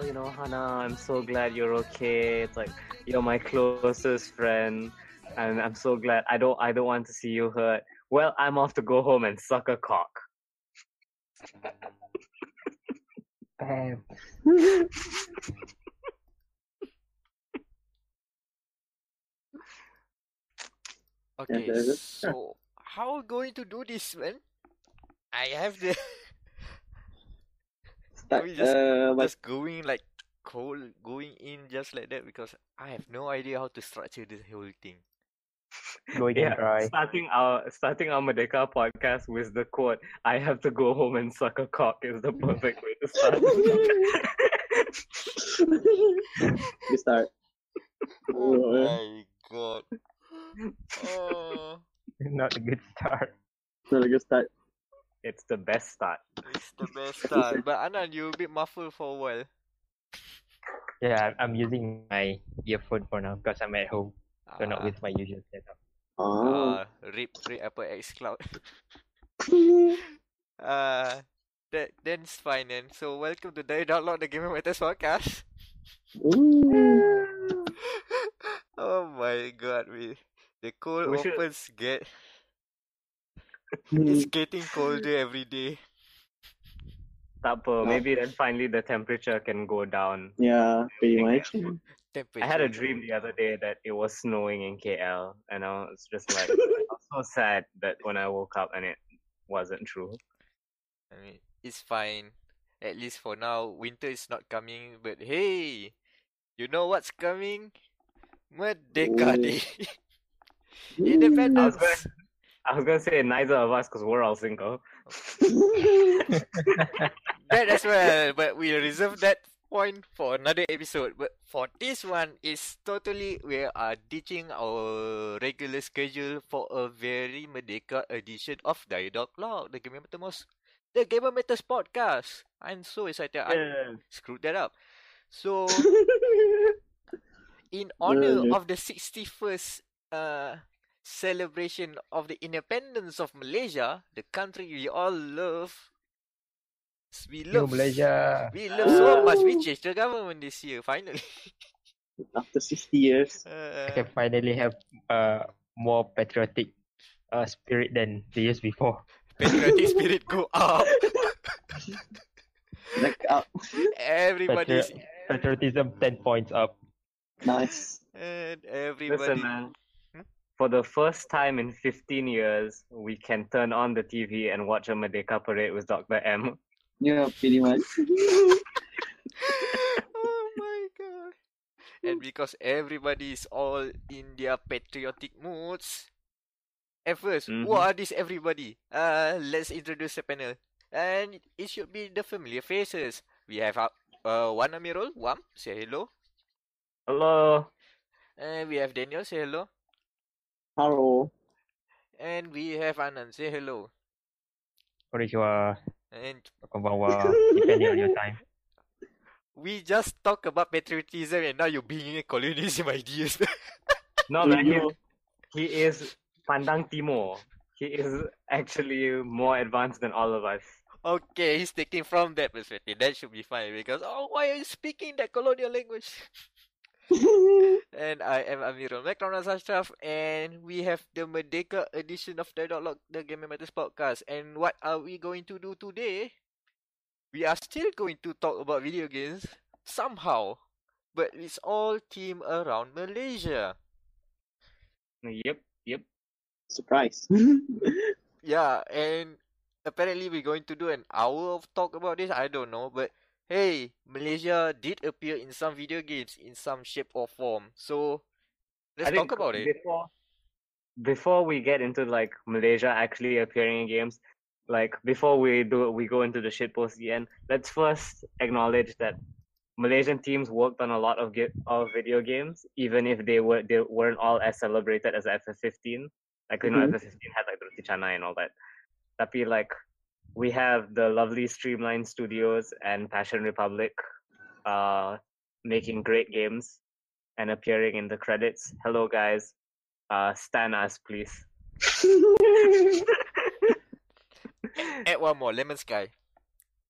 oh, you know, Hana, I'm so glad you're okay. It's like, you're my closest friend, and I'm so glad. I don't want to see you hurt. Well, I'm off to go home and suck a cock. Bam. Okay, so how are we going to do this, man? I have the. Are we just going like cold, going in just like that? Because I have no idea how to structure this whole thing. Starting our Merdeka podcast with the quote, I have to go home and suck a cock, is the perfect way to start. You start. Oh my god. Oh. Not a good start. Not a good start. It's the best start. It's the best start. But Anand, you're a bit muffled for a while. Yeah, I'm using my earphone for now because I'm at home. So not with my usual setup. Rip Apple xCloud. That's fine then. So welcome to the Download the Gaming Matters podcast. Oh my god, the cold opens get. It's getting colder every day. Maybe then finally the temperature can go down. Yeah, pretty much. I had a dream the other day that it was snowing in KL, and I was just like, I was so sad that when I woke up and it wasn't true. I mean, it's fine. At least for now, winter is not coming, but hey, you know what's coming? Merdeka Day. Independence. I was gonna say neither of us because we're all single. That as well, but we reserve that point for another episode. But for this one, it's totally we are ditching our regular schedule for a very Merdeka edition of Dialogue, the Gamer Matters podcast. I'm so excited. Yeah. I screwed that up. So, in honor of the 61st celebration of the independence of Malaysia, the country we all love. We love so much. We changed the government this year, finally. After 60 years, I can finally have more patriotic spirit than the years before. Patriotic spirit go up. Look up. Everybody's patriotism 10 points up. Nice. And everybody. Listen, man. For the first time in 15 years, we can turn on the TV and watch a Merdeka parade with Dr. M. Yeah, pretty much. Oh my god. And because everybody is all in their patriotic moods. At first, who are this everybody? Let's introduce the panel. And it should be the familiar faces. We have Wan Amirul. Wam, say hello. Hello. And we have Daniel, say hello. Hello. And we have Anand, say hello. Konnichiwa. And konbanwa, depending on your time. We just talk about patriotism and now you're being a colonialism ideas. No, man, he is Pandang Timur. He is actually more advanced than all of us. Okay, he's taking from that perspective. That should be fine because, why are you speaking that colonial language? And I am Amirul McDonald Ashraf, and we have the Merdeka edition of Dialogue, the Gaming Matters podcast. And what are we going to do today? We are still going to talk about video games somehow, but it's all themed around Malaysia. Yep. Surprise. Yeah, and apparently we're going to do an hour of talk about this. I don't know, but hey, Malaysia did appear in some video games in some shape or form. So, let's talk about it. Before we get into like Malaysia actually appearing in games, like before we go into the shitpost again, let's first acknowledge that Malaysian teams worked on a lot of video games, even if they weren't all as celebrated as FF15. Like, you know, FF15 had like Roti Canai and all that. Tapi like, we have the lovely Streamline Studios and Passion Republic making great games and appearing in the credits. Hello, guys. Stan us, please. Add one more, Lemon Sky.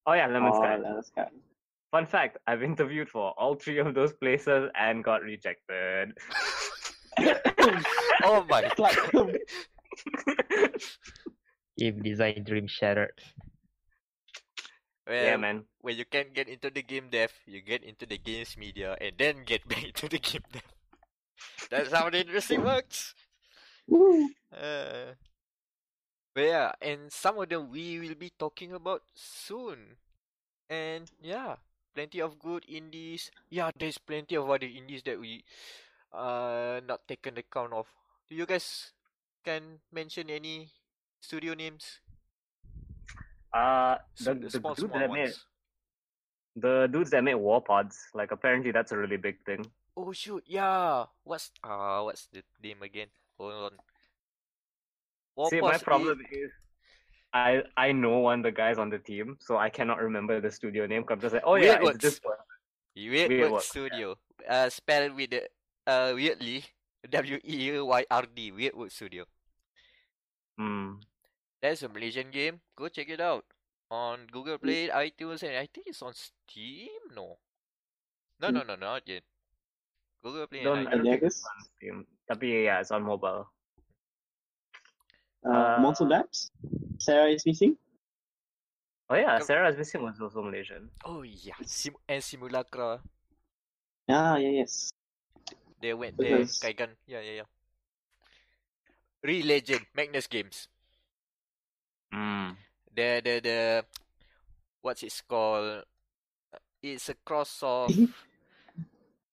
Oh, yeah, Lemon Sky. Fun fact, I've interviewed for all three of those places and got rejected. Oh my God. Game design dream shattered. Well, yeah, man. When you can't get into the game dev, you get into the games media and then get back into the game dev. That's how the industry works. But yeah, and some of them we will be talking about soon. And yeah, plenty of good indies. Yeah, there's plenty of other indies that we not taken account of. Do you guys can mention any studio names? The dudes that made Warpods. Like apparently that's a really big thing. Oh shoot, yeah. What's the name again? Hold on. Warpods. See, my problem is I know one of the guys on the team, so I cannot remember the studio name. I'm just like, oh yeah, it's this one. Weird Works Studio. Yeah. Spelled with the weirdly WEYRD. Weird Works Studio. That's a Malaysian game. Go check it out on Google Play, iTunes, and I think it's on Steam. No, not yet. Google Play. I don't think it's on Steam. Tapi yeah, it's on mobile. Monster Labs? Sarah is missing? Oh yeah, Sarah is missing was also Malaysian. Oh yeah, and Simulacra. Ah, yeah, yes. They went there, Kaigan. Yeah. Re-Legend, Magnus Games. The what's it called? It's a cross of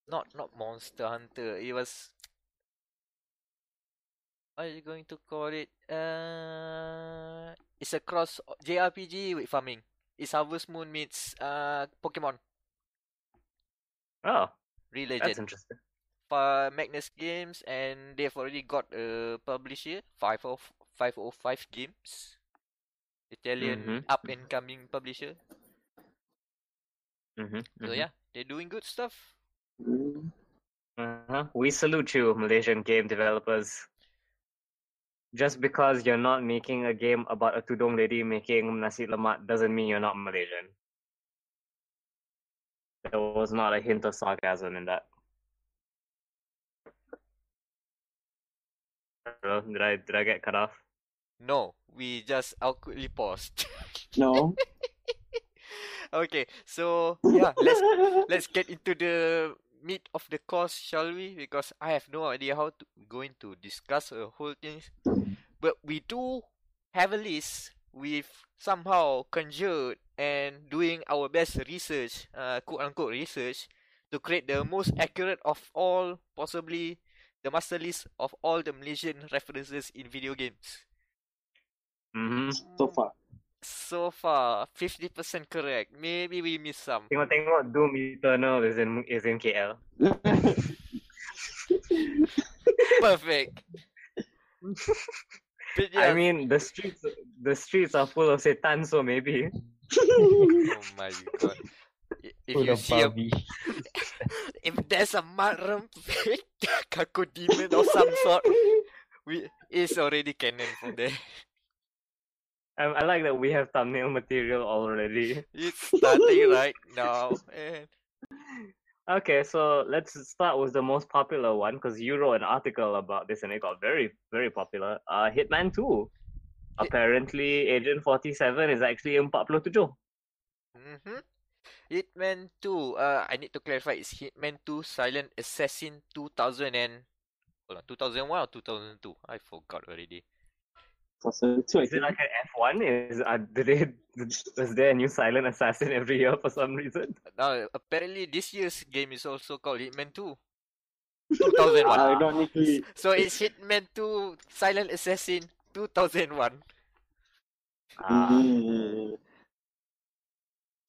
not Monster Hunter. It was... What are you going to call it? It's a cross JRPG with farming. It's Harvest Moon meets Pokemon. Oh, Re-Legend. That's interesting. For Magnus Games, and they've already got a publisher, 505 Games, Italian up and coming publisher. So yeah, they're doing good stuff. We salute you, Malaysian game developers. Just because you're not making a game about a tudung lady making nasi lemak doesn't mean you're not Malaysian. There was not a hint of sarcasm in that. Did I get cut off? No, we just awkwardly paused. No. Okay, so yeah, let's get into the meat of the course, shall we? Because I have no idea how to going to discuss the whole thing, but we do have a list we've somehow conjured and doing our best research, quote-unquote research, to create the most accurate of all, possibly the master list of all the Malaysian references in video games. So far 50% correct. Maybe we miss some. Tengok Doom Eternal is in KL. Perfect. Yeah. I mean, the streets are full of Satan, so maybe. Oh my God. If full you see a... If there's a Marum Kako demon of some sort, it's already canon from there. I like that we have thumbnail material already. It's starting right now. Man. Okay, so let's start with the most popular one, because you wrote an article about this and it got very, very popular. Hitman 2. Apparently, Agent 47 is actually in 47. Hitman 2. I need to clarify. It's Hitman 2 Silent Assassin 2001 or 2002? I forgot already. Is it like an F1? Is there a new Silent Assassin every year for some reason? No, apparently this year's game is also called Hitman 2. 2001. Ironically. So it's Hitman 2 Silent Assassin 2001.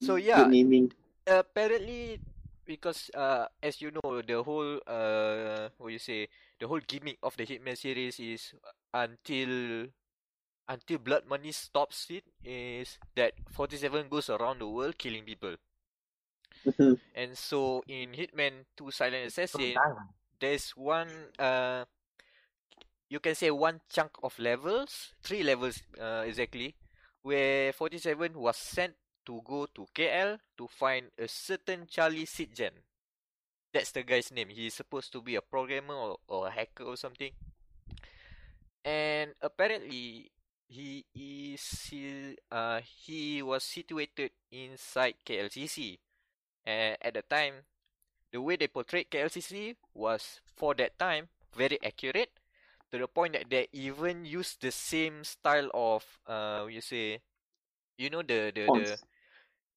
So yeah, apparently because as you know, the whole the whole gimmick of the Hitman series is until Blood Money stops it, is that 47 goes around the world killing people. And so in Hitman 2 Silent Assassin, there's one, you can say one chunk of levels, 3 levels exactly, where 47 was sent to go to KL to find a certain Charlie Sidjan. That's the guy's name. He's supposed to be a programmer or a hacker or something. And apparently, he was situated inside KLCC. And at the time, the way they portrayed KLCC was, for that time, very accurate. To the point that they even used the same style of,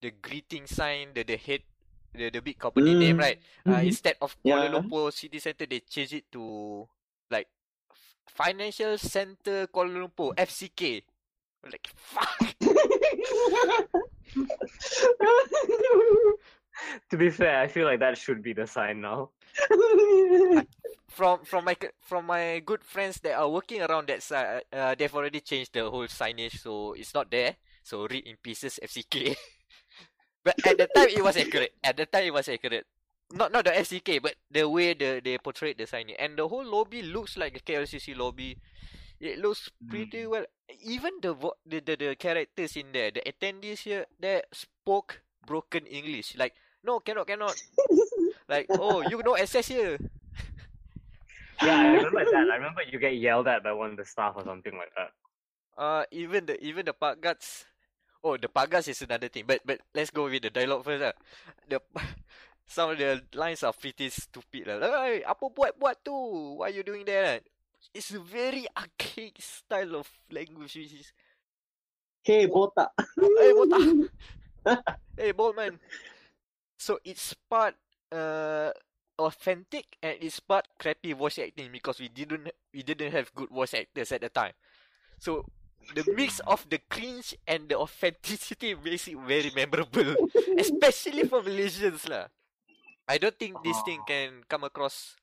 the greeting sign, the head, the big company name, right? Instead of Kuala Lumpur City Centre, they changed it to like Financial Centre Kuala Lumpur FCK. Like fuck. To be fair, I feel like that should be the sign now. From my good friends that are working around that side, they've already changed the whole signage, so it's not there. So read in pieces FCK. But at the time it was accurate. Not the FCK, but the way they portrayed the signage, and the whole lobby looks like the KLCC lobby. It looks pretty well. Even the characters in there, the attendees here, they spoke broken English. Like, no, cannot. Like, oh, you no access here. Yeah, I remember that. I remember you get yelled at by one of the staff or something like that. Even the park guards. Oh, the park guards is another thing. But let's go with the dialogue first. Some of the lines are pretty stupid lah. Hey, apa buat tu? Why are you doing that? It's a very archaic style of language, which is, hey botak. Hey Boltman. So it's part authentic and it's part crappy voice acting, because we didn't have good voice actors at the time. So the mix of the cringe and the authenticity makes it very memorable, especially for Malaysians lah. I don't think this thing can come across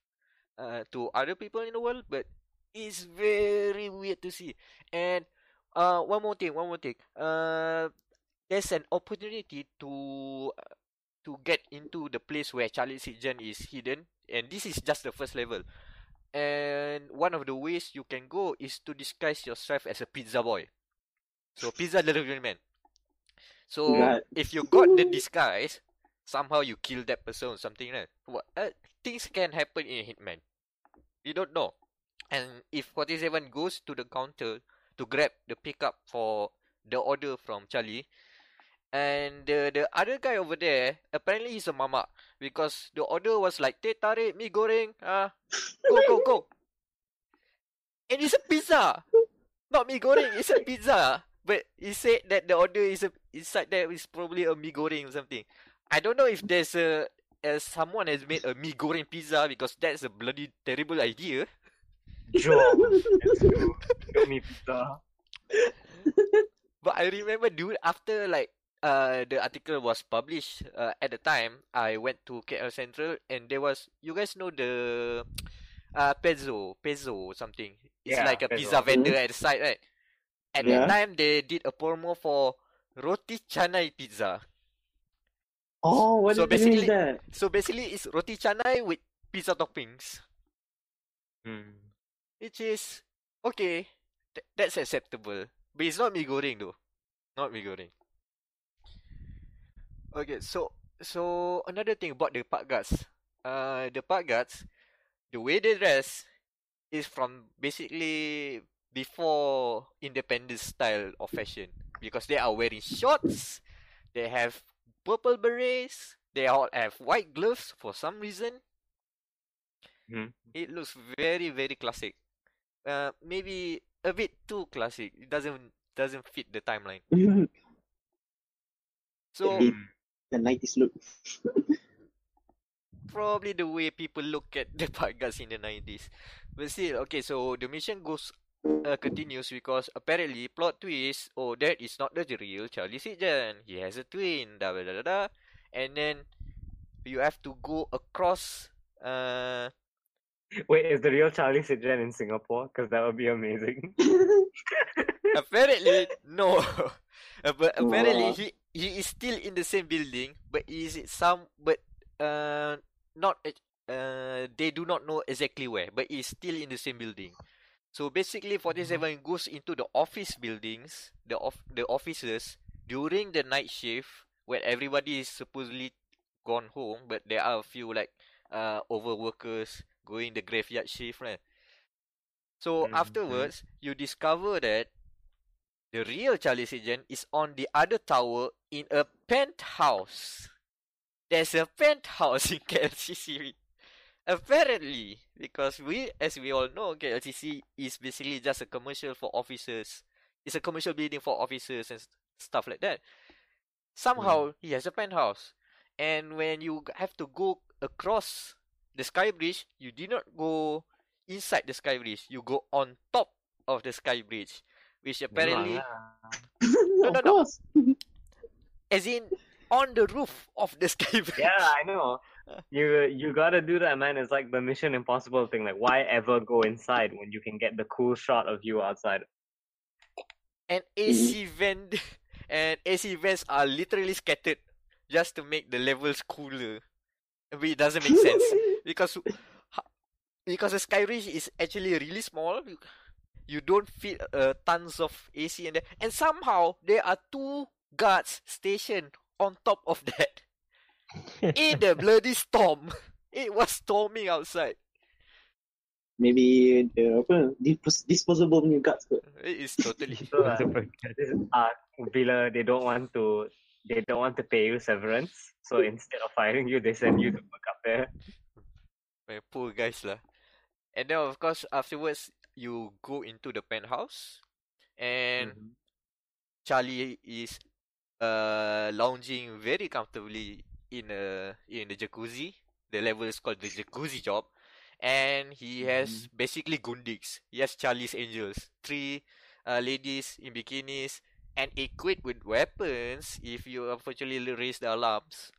to other people in the world, but it's very weird to see. And one more thing. There's an opportunity to get into the place where Charlie Sidjan is hidden, and this is just the first level. And one of the ways you can go is to disguise yourself as a pizza boy, so pizza delivery man. So if you got the disguise, somehow you kill that person or something, right? Things can happen in Hitman. You don't know. And if 47 goes to the counter to grab the pickup for the order from Charlie, and the other guy over there, apparently he's a mamak, because the order was like, teh tarik, mi goreng, go. And it's a pizza. Not mi goreng, it's a pizza. But he said that the order is inside there is probably a mi goreng or something. I don't know if there's someone has made a mi goreng pizza, because that's a bloody terrible idea. Sure. Mi pizza. But I remember, dude, after like the article was published, at the time I went to KL Central, and there was, you guys know the Pezzo something. It's like a Pezzo pizza vendor at the side, right? At that time they did a promo for Roti Canai pizza. Oh, what so did you mean that? So basically it's Roti Canai with pizza toppings. Which is okay. That's acceptable. But it's not mi goreng though. Not mi goreng. Okay, so another thing about the park guards. The park guards, the way they dress is from basically before independence style of fashion, because they are wearing shorts, they have purple berets, they all have white gloves for some reason. It looks very, very classic. Maybe a bit too classic. It doesn't fit the timeline. So the 90s look. Probably the way people look at the podcast in the 90s. But still, okay, so the mission goes continues, because apparently plot twist, oh, that is not the real Charlie Sidjan. He has a twin, and then you have to go across Wait, is the real Charlie Sidjan in Singapore? Because that would be amazing. Apparently, no. But apparently, he is still in the same building, but they do not know exactly where. But he is still in the same building. So basically, 47 goes into the office buildings, the offices, during the night shift when everybody is supposedly gone home, but there are a few like overworkers going the graveyard shift, right? So afterwards, you discover that the real Charlie Sidjan is on the other tower in a penthouse. There's a penthouse in KLCC. Apparently, because we, as we all know, KLCC is basically just a commercial for officers. It's a commercial building for officers and stuff like that. Somehow, he has a penthouse. And when you have to go across the sky bridge, you did not go inside the sky bridge. You go on top of the sky bridge. Which apparently... No. As in, on the roof of the sky bridge. Yeah, I know. You gotta do that, man. It's like the Mission Impossible thing. Like, why ever go inside when you can get the cool shot of you outside? And AC vents are literally scattered just to make the levels cooler. But it doesn't make sense. Because the sky bridge is actually really small. You don't feel tons of AC in there. And somehow, there are two guards stationed on top of that. In the bloody storm. It was storming outside. Maybe disposable new guards. It is totally disposable. Bila they don't want to pay you severance. So instead of firing you, they send you to work up there. My poor guys lah. And then of course afterwards, you go into the penthouse, and Charlie is lounging very comfortably in the jacuzzi. The level is called the jacuzzi job, and he has basically gundigs. He has Charlie's Angels, three ladies in bikinis and equipped with weapons. If you unfortunately raise the alarms.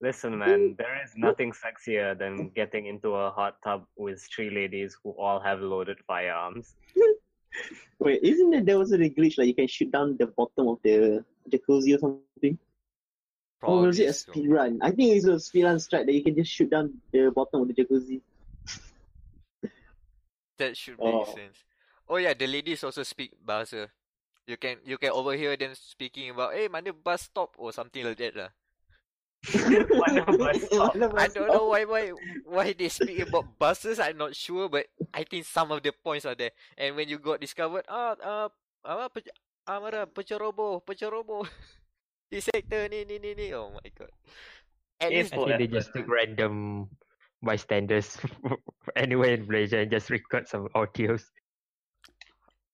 Listen, man, there is nothing sexier than getting into a hot tub with three ladies who all have loaded firearms. Wait, isn't it there was a glitch like you can shoot down the bottom of the jacuzzi or something? Probably. Or was it a speed run? I think it's a speed run strike that you can just shoot down the bottom of the jacuzzi. That should make sense. Oh yeah, the ladies also speak Bahasa. You can overhear them speaking about, hey, mana bus stop or something like that lah. I don't know why they speak about buses. I'm not sure, but I think some of the points are there. And when you got discovered, Peceroboh, this sector, ni. Oh my god! And I think they just took random bystanders anywhere in Malaysia and just record some audios.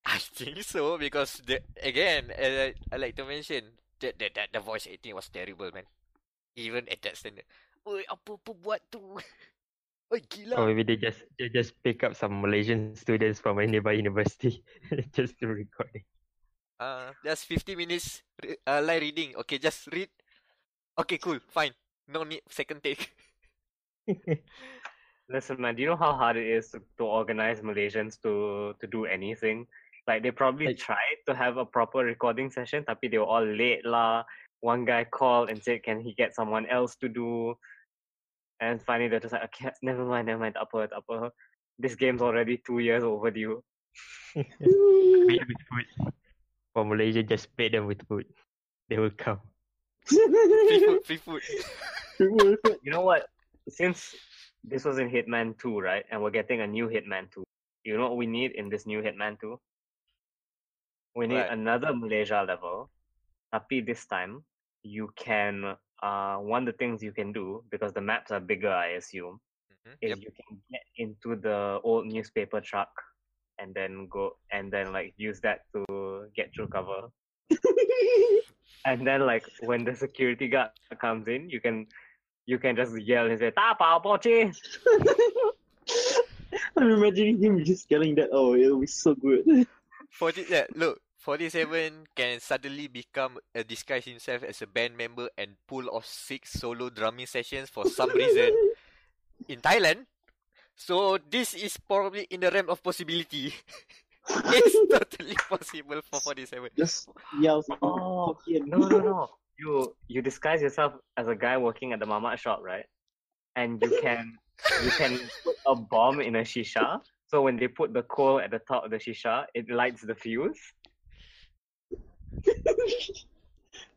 I think so because I like to mention that the voice acting was terrible, man. Even at that standard. Oi, apa buat tu? Oi, gila. Or maybe they just pick up some Malaysian students from a nearby university just to record it. That's 50 minutes live reading. Okay, just read. Okay, cool, fine. No need second take. Listen, man, do you know how hard it is to organize Malaysians to do anything? Like, they probably tried to have a proper recording session, tapi they were all late lah. One guy called and said, can he get someone else to do? And finally, they're just like, okay, never mind, upper. This game's already 2 years overdue. Paid with food. For Malaysia, just pay them with food. They will come. Free food. You know what? Since this was in Hitman 2, right? And we're getting a new Hitman 2. You know what we need in this new Hitman 2? We need another Malaysia level. Tapi this time, you can, one of the things you can do, because the maps are bigger, I assume, is you can get into the old newspaper truck and then go and use that to get through cover. And then when the security guard comes in, you can just yell and say, "Ta pao poche!" I'm imagining him just yelling that, oh, it'll be so good. Look. 47 can suddenly become disguise himself as a band member and pull off 6 solo drumming sessions for some reason in Thailand. So this is probably in the realm of possibility. It's totally possible for 47. Just yells. Oh yeah. No. You disguise yourself as a guy working at the mamak shop, right? And you can put a bomb in a shisha. So when they put the coal at the top of the shisha, it lights the fuse.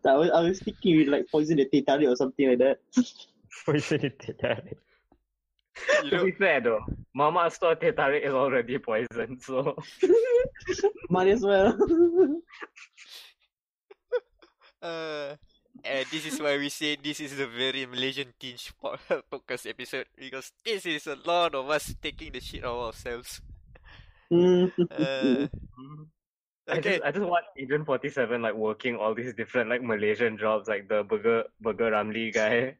I was thinking we'd like poison the teh tarik or something like that. Poison the teh tarik. To be fair though, Mama Store teh tarik is already poisoned, so might as well. And this is why we say this is a very Malaysian teen podcast episode, because this is a lot of us taking the shit out of ourselves. Okay. I just want Agent 47 like working all these different like Malaysian jobs, like the burger Ramli guy.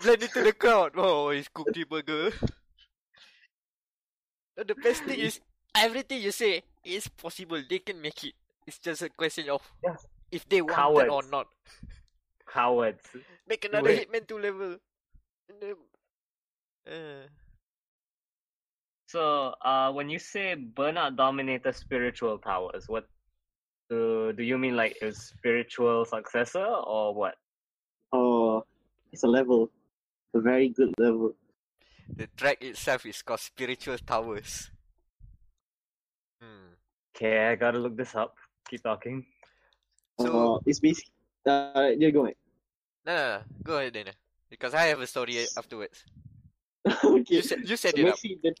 blend into the crowd. Oh, he's cooked the burger. But the best thing is everything you say is possible. They can make it. It's just a question of if they want it or not. Cowards. Make another Hitman 2 level. So, when you say burnout dominated spiritual powers, what do you mean? Like a spiritual successor or what? Oh, it's a level, a very good level. The track itself is called Spiritual Towers. Okay, I gotta look this up. Keep talking. So it's basically. Yeah, go ahead. No, go ahead, Dana, because I have a story afterwards. Okay. You said so it up.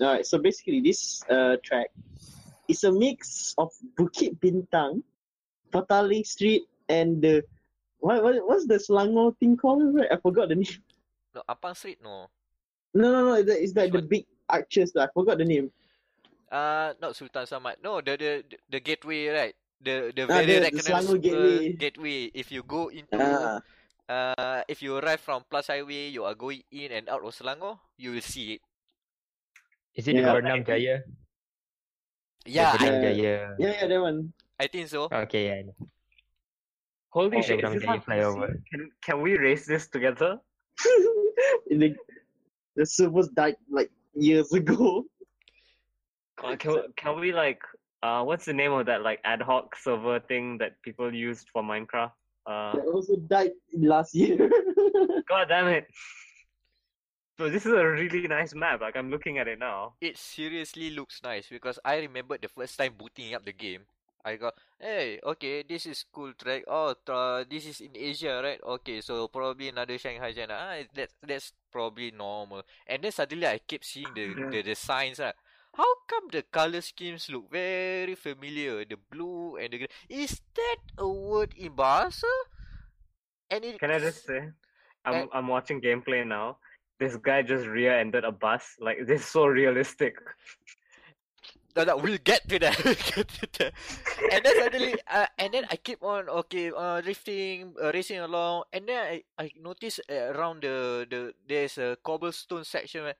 Alright, so basically this track is a mix of Bukit Bintang, Petaling Street, and the what's the Selangor thing called? Right? I forgot the name. No, Apang Street, no. No. It's like the big arches. I forgot the name. Not Sultan Samad. No, the gateway, right? The very recognizable gateway. If you go into, if you arrive from Plus Highway, you are going in and out of Selangor. You will see it. Is it the Bernam Jaya? Yeah, that one. I think so. Okay, yeah. Holy shit! Can we race this together? The servers died like years ago. Can we like what's the name of that like ad hoc server thing that people used for Minecraft? That also died last year. God damn it! So this is a really nice map. Like I'm looking at it now. It seriously looks nice because I remembered the first time booting up the game. I got, hey, okay, this is cool track. Oh, this is in Asia, right? Okay, so probably another Shanghai China. That's probably normal. And then suddenly I kept seeing the signs. Right? How come the color schemes look very familiar? The blue and the green. Is that a word in Bahasa? And it can I just say, I'm watching gameplay now. This guy just rear-ended a bus. Like, this is so realistic. No, we'll get to that. And then suddenly, I keep on, drifting, racing along. And then I notice around there's a cobblestone section.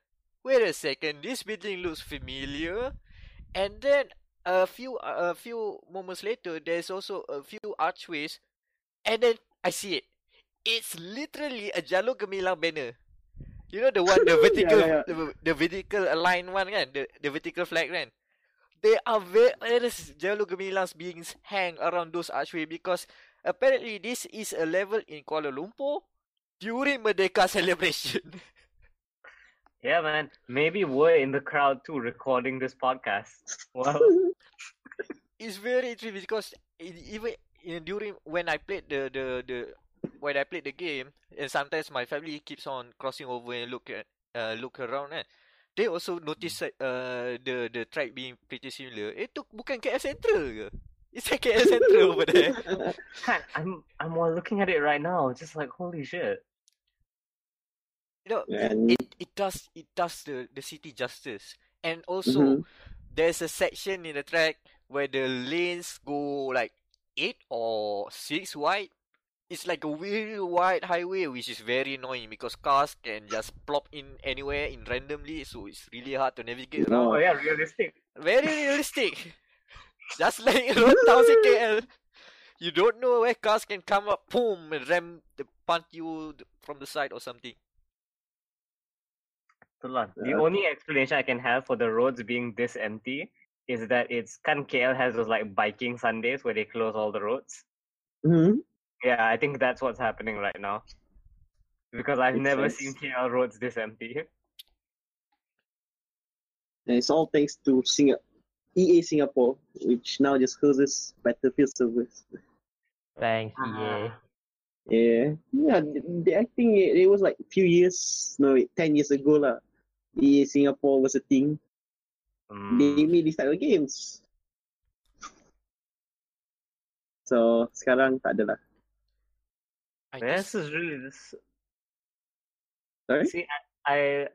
Wait a second, this building looks familiar. And then a few moments later, there's also a few archways. And then I see it. It's literally a Jalur Gemilang banner. You know the one, the vertical, the vertical line one, kan? The vertical flag, kan? There are various Jalur Gemilang's beings hang around those archway because apparently this is a level in Kuala Lumpur during Merdeka celebration. Yeah, man. Maybe we're in the crowd too recording this podcast. Wow. It's very interesting because even during when I played when I played the game, and sometimes my family keeps on crossing over and look around, they also notice the track being pretty similar. Itu bukan KL Central ke? It's like KL Central over there. Man, I'm looking at it right now, just like holy shit. You know, it does the city justice. And also there's a section in the track where the lanes go like 8 or 6 wide. It's like a very wide highway, which is very annoying because cars can just plop in anywhere in randomly, so it's really hard to navigate around. Oh yeah, realistic. Very realistic. Just like around 1000 KL. You don't know where cars can come up, boom, and punt you from the side or something. The only explanation I can have for the roads being this empty is that KL has those like biking Sundays where they close all the roads. Yeah, I think that's what's happening right now. Because I've never seen KL roads this empty. And it's all thanks to EA Singapore, which now just houses Battlefield servers. Thanks, EA. Yeah. I think it was like a few years, 10 years ago lah. EA Singapore was a thing. They made these type of games. So sekarang tak ada lah. This is really. Sorry? See,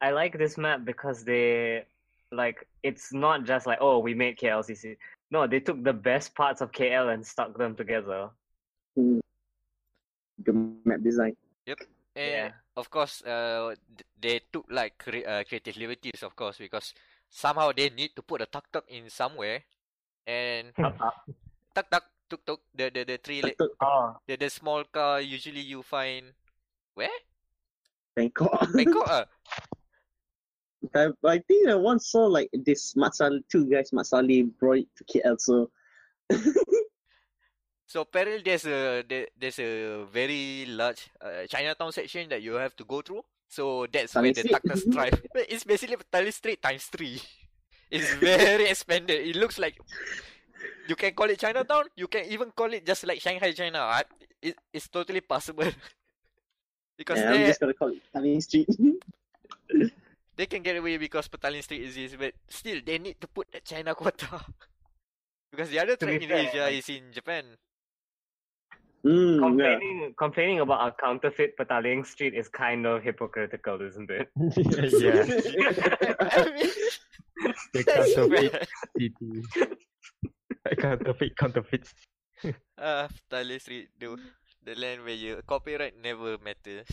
I like this map because they, like, it's not just like, oh, we made KLCC. No, they took the best parts of KL and stuck them together. The map design. Yep. And of course, they took like creative liberties, of course, because somehow they need to put a tuk-tuk in somewhere, and tuk-tuk, the the small car usually you find where? Bangkok. I think I once saw like this two guys brought it to KL, so. So parallel, there's a very large Chinatown section that you have to go through. So that's where the tuk-tuks drive. It's basically Petaling Street times 3. It's very expanded. It looks like, you can call it Chinatown. You can even call it just like Shanghai China. It's totally possible. Because I'm just gonna call it Petaling Street. They can get away because Petaling Street is easy, but still they need to put the China quota. Because the other track in Asia is in Japan. Complaining about a counterfeit Petaling Street is kind of hypocritical, isn't it? Yeah. The counterfeit city. Counterfeit. Petaling Street, the land where your copyright never matters.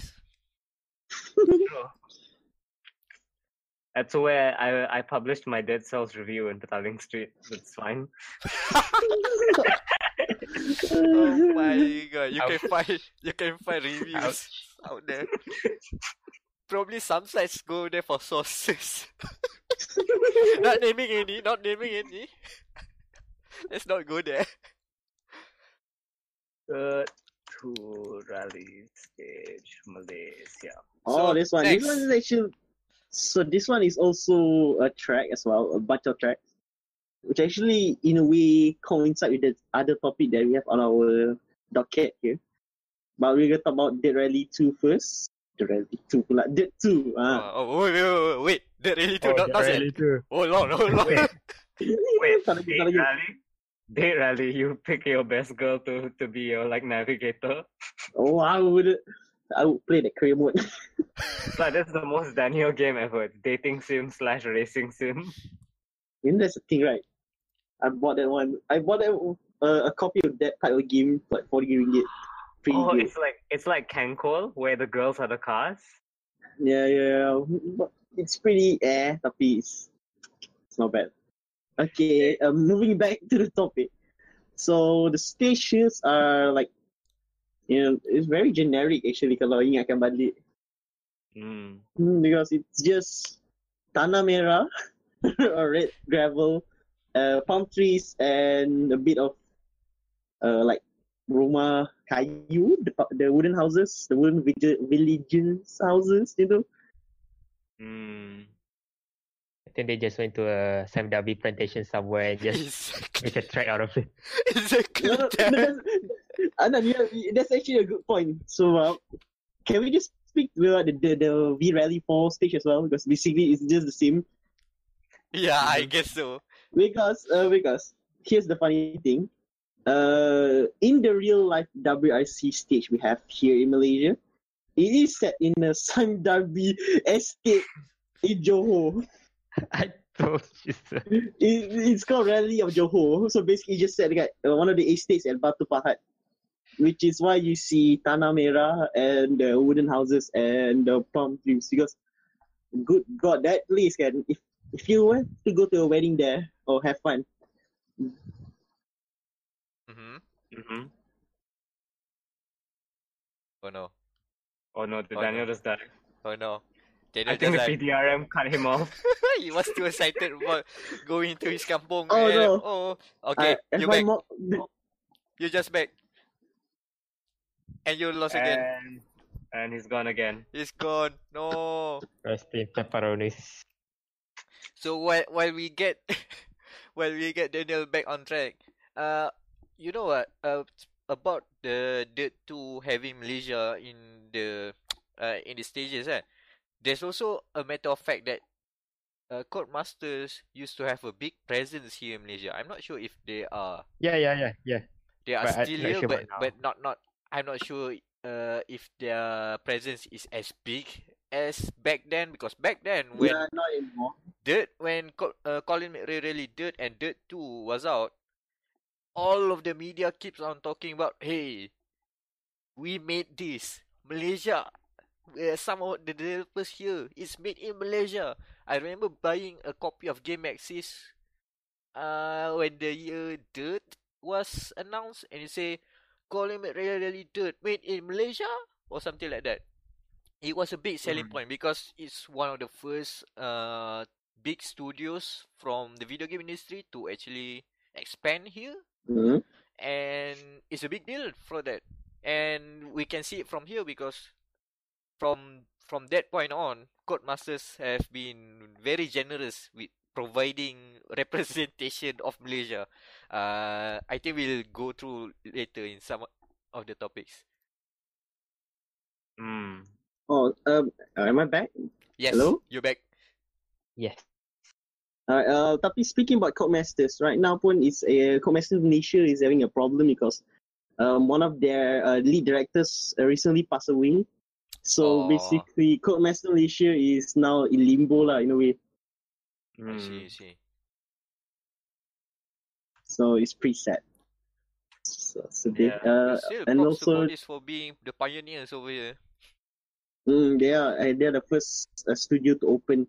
Sure. That's where I published my Dead Cells review in Petaling Street. That's fine. Oh my god! You can find reviews out there. Probably some sites go there for sources. Not naming any. Let's not go there. To rally stage Malaysia. Oh, so, this one. Next. This one is actually. So this one is also a track as well, a bunch of tracks, which actually, in a way, coincide with the other topic that we have on our docket here. But we're going to talk about Dead Rally 2 first. Dead 2. Wait. Dead Rally 2, not Dead Rally 2. Oh, Lord. Wait, Dead Rally, you pick your best girl to be your, like, navigator. Oh, I would play the career mode. But that's the most Daniel game ever. Dating sim / racing sim. You know, that's the thing, right? I bought that one. I bought a copy of that type of game like 40 ringgit. Oh, good. It's like Kankol, where the girls are the cars. Yeah. But it's pretty tapi it's not bad. Okay, moving back to the topic. So the stations are like, you know, it's very generic actually kalau ingatkan balik. Because it's just tanah merah or red gravel, palm trees and a bit of like rumah kayu, the wooden houses, the wooden villages houses, you know. I think they just went to a Sime Darby plantation somewhere and just make a track out of it. Exactly. That's actually a good point. So, can we just speak about the V Rally 4 stage as well? Because basically it's just the same. Yeah, I guess so. Because here's the funny thing. In the real life WRC stage we have here in Malaysia, it is set in the Sime Darby estate in Johor. I told you so. It's called Rally of Johor. So basically just set one of the estates at Batu Pahat, which is why you see tanah merah and the wooden houses and the palm trees, because good god, that place can, if you want to go to a wedding there or have fun. Oh no, Daniel just died. Oh no. I think the PDRM cut him off. He was too excited about going to his kampung. Oh and, no. Oh, okay, you back. You just back. And you lost again. And he's gone again. He's gone. No. Rest in pepperonis. So while we get when we get Daniel back on track. You know what? About the Dirt 2 having Malaysia in the stages, eh? There's also a matter of fact that Codemasters used to have a big presence here in Malaysia. I'm not sure if they are. Yeah. They are but still here, sure but not. I'm not sure if their presence is as big as back then, because back then when not anymore. Dirt, when Colin McRae really Dirt and Dirt 2 was out, all of the media keeps on talking about, hey, we made this Malaysia. Some of the developers here, it's made in Malaysia. I remember buying a copy of Game Axis when the year Dirt was announced, and it say Colin McRae really Dirt made in Malaysia or something like that. It was a big selling point because it's one of the first big studios from the video game industry to actually expand here, and it's a big deal for that. And we can see it from here because from that point on, Codemasters have been very generous with providing representation of Malaysia. I think we'll go through later in some of the topics. Oh, am I back? Yes. Hello? You're back. Yes. Alright, tapi speaking about Codemasters, right now pun is Codemasters Malaysia is having a problem because one of their lead directors recently passed away. So basically, Codemasters Malaysia is now in limbo lah, in a way. I see, I see. So it's pretty sad. So yeah. And also this for being the pioneers over here. They are the first studio to open.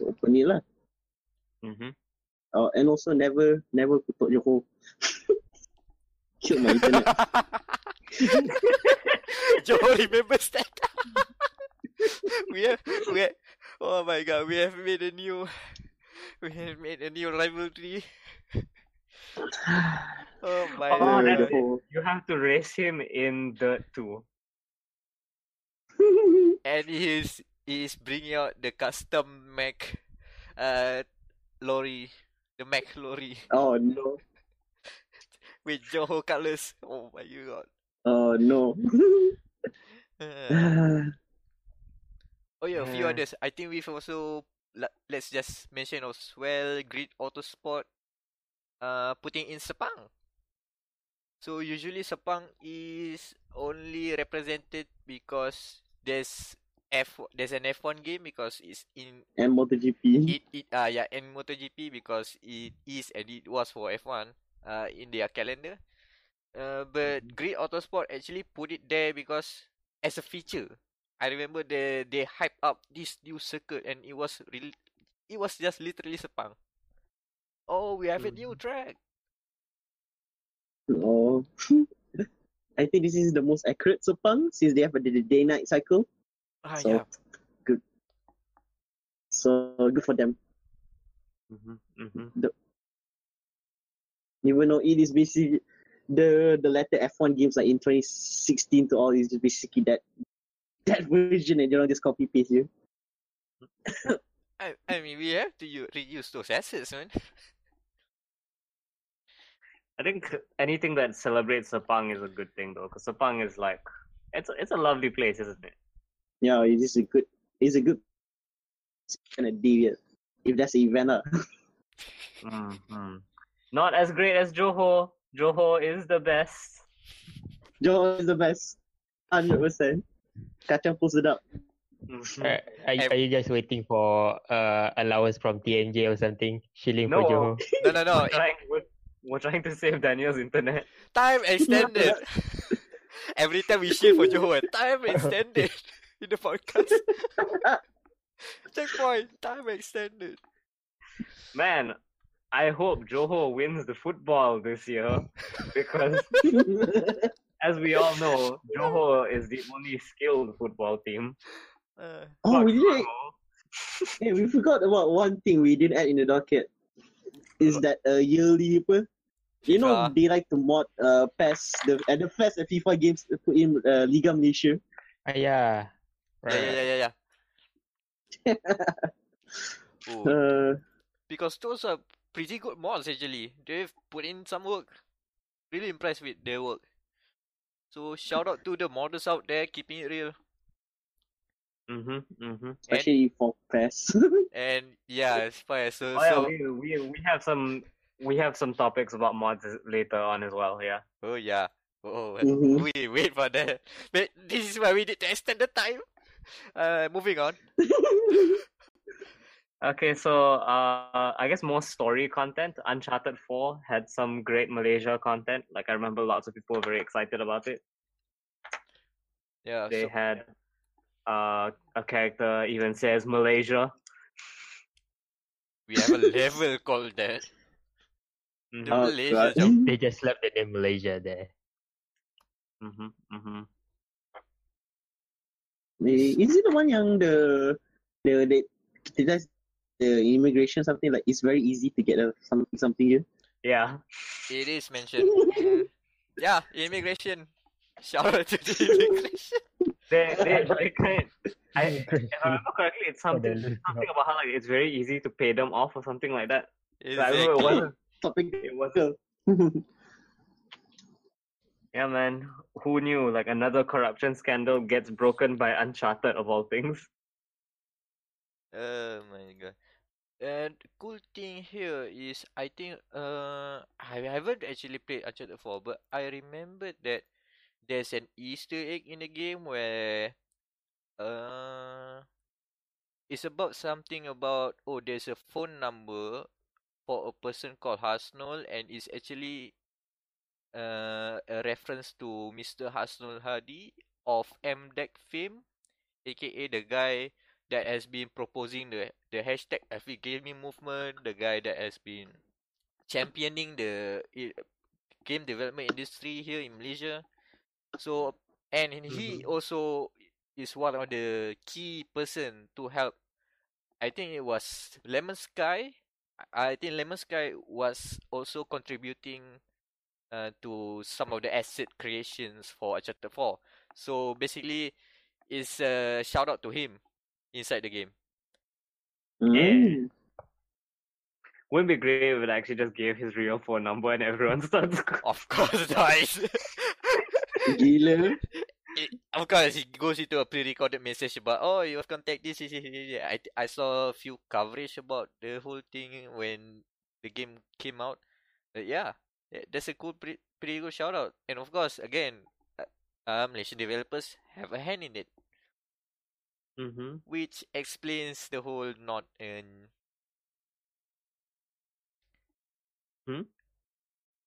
To open it lah. And also never kutuk Johor. Killed my internet. Johor remembers that. we have, oh my god, we have made a new rivalry. Oh my god. You have to race him in Dirt 2. And he is bringing out the custom Mac lorry. The Mac lorry. Oh no. With Johor colors. Oh my god. Oh no. Oh yeah, a few others. I think we've also, let's just mention as well, Grid Autosport putting in Sepang. So usually Sepang is only represented because there's an F1 game because it's in and MotoGP. And MotoGP because it is and it was for F1 in their calendar. But Grid Autosport actually put it there because as a feature. I remember they hype up this new circuit and it was just literally Sepang. Oh, we have a new track. Oh, I think this is the most accurate Sepang since they have the day-night cycle. Yeah. Good. So good for them. Even though it is basically the latter F1 games like in 2016 to all is just basically that version, and you don't just copy paste you. I mean, we have to reuse those assets, man. I think anything that celebrates Sepang is a good thing, though, because Sepang is like it's a lovely place, isn't it? Yeah, it is a good kind of deal if that's an event. Not as great as Johor. Johor is the best. 100%. Kacang pun sedap. Are you guys waiting for allowance from TNJ or something? Shilling for Johor? No. We're trying to save Daniel's internet. Time extended. Every time we shill for Johor, time extended in the podcast. Checkpoint, time extended. Man, I hope Johor wins the football this year because... as we all know, Johor is the only skilled football team. We forgot about one thing we didn't add in the docket. Is that yearly... You know, they like to mod PES. The first FIFA games put in Liga Malaysia. Yeah. Right. Yeah. Oh. Because those are pretty good mods actually. They've put in some work. Really impressed with their work. So shout out to the modders out there keeping it real. Especially for PES. And yeah, it's PES. So, we have some topics about mods later on as well. Yeah. Oh yeah. Oh, wait for that. But this is why we need to extend the time. Moving on. Okay, so I guess more story content. Uncharted 4 had some great Malaysia content. Like, I remember lots of people were very excited about it. Yeah, they had a character even says Malaysia. We have a level called that. The Malaysia job. They just slapped the name Malaysia there. Is it the one yang the immigration something, like it's very easy to get something here? Yeah, it is mentioned. Yeah, immigration. Shout out to the immigration. If I remember correctly, it's something about how like it's very easy to pay them off or something like that. Exactly. So I remember it wasn't. Yeah, man. Who knew? Like, another corruption scandal gets broken by Uncharted of all things. Oh my god. And cool thing here is, I think I haven't actually played Uncharted 4, but I remembered that there's an Easter egg in the game where it's about something about, oh, there's a phone number for a person called Hasnul, and it's actually a reference to Mr. Hasnul Hadi of MDeck fame, aka the guy that has been proposing the hashtag FEGaming movement, the guy that has been championing the game development industry here in Malaysia. So, and he also is one of the key person to help. I think it was Lemon Sky. I think Lemon Sky was also contributing to some of the asset creations for Uncharted 4. So basically, it's a shout out to him inside the game. Yeah. Wouldn't be great if it actually just gave his real phone number and everyone starts. Of course, guys. Gila. Of course, he goes into a pre-recorded message about, oh, you have contact this. I saw a few coverage about the whole thing when the game came out. Yeah. That's a cool, pretty good shout out. And of course, again, Malaysian developers have a hand in it. Which explains the whole not in.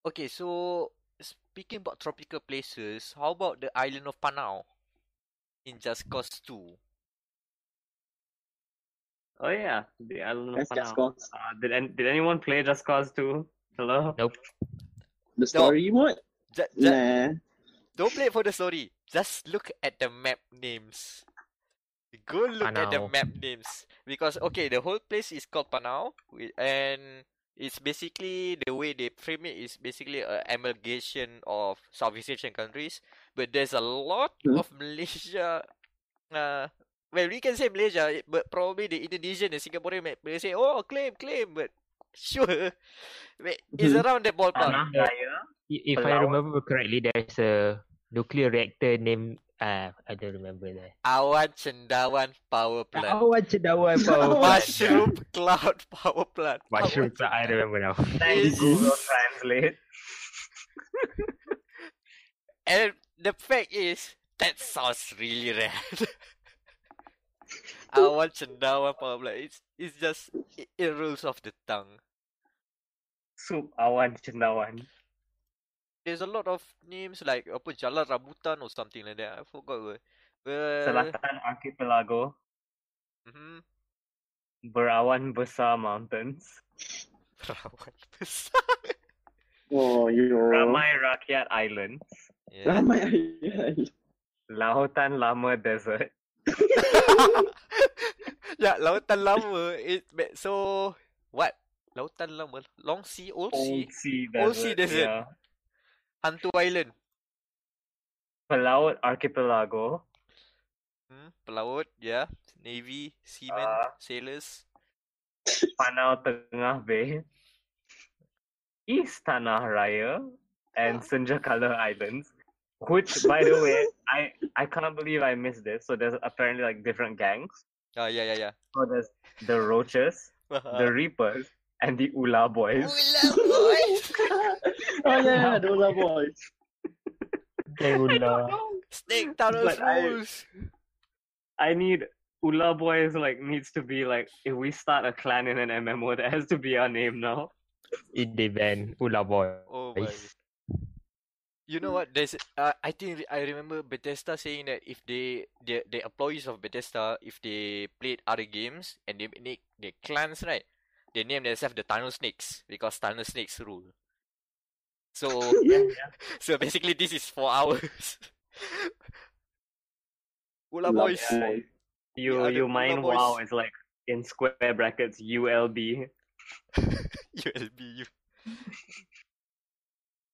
Okay, so speaking about tropical places, how about the island of Panau in Just Cause 2? Oh yeah, the island of Panau. Did anyone play Just Cause 2? Hello? Nope. The story you want? Nah. Don't play for the story. Just look at the map names. Go look Panau. At the map names. Because, okay, the whole place is called Panau. And it's basically, the way they frame it is basically an amalgamation of Southeast Asian countries. But there's a lot of Malaysia. Well, we can say Malaysia, but probably the Indonesian and Singaporean may say, oh, claim. But sure. Wait, it's around the ballpark. If I remember correctly, there's a nuclear reactor named... I don't remember that. Awan Cendawan Power Plant. Mushroom Cloud Power Plant. Mushroom Cloud, I remember now. Thanks, Google Translate. And the fact is, that sounds really rare. Awan Cendawan Power Plant. It's just, it rolls off the tongue. Soup Awan Cendawan. There's a lot of names like Jalan Rambutan or something like that. I forgot what. Selatan Archipelago. Berawan Besar Mountains. Berawan Besar. Oh, you're Ramai Rakyat Islands. Yeah. Ramai Rakyat Islands. Lautan Lama Desert. Yeah, Lautan Lama. So, what? Lautan Lama. Long Sea, Old Sea Desert. Old Sea Desert. Yeah. Hantu Island. Pelaut Archipelago. Pelaut, yeah. Navy, seamen, sailors. Panau Tengah Bay, East Tanah Raya, and Senjakala Islands. Which, by the way, I can't believe I missed this. So there's apparently like different gangs. Oh, yeah. So there's the Roaches, the Reapers, and the Ular Boys. Ular Boys! oh, yeah, the Ular Boys. Snake Thanos rules. I need... Ular Boys like needs to be like, if we start a clan in an MMO, that has to be our name now. In the band, Ular Boys. Oh my. You know what? There's I think I remember Bethesda saying that if the employees of Bethesda, if they played other games and they make their clans, right, they name themselves the Tunnel Snakes because Tunnel Snakes rule. So so basically this is 4 hours. Ular Boys. Yeah. You mind WoW is like in square brackets ULB. ULB.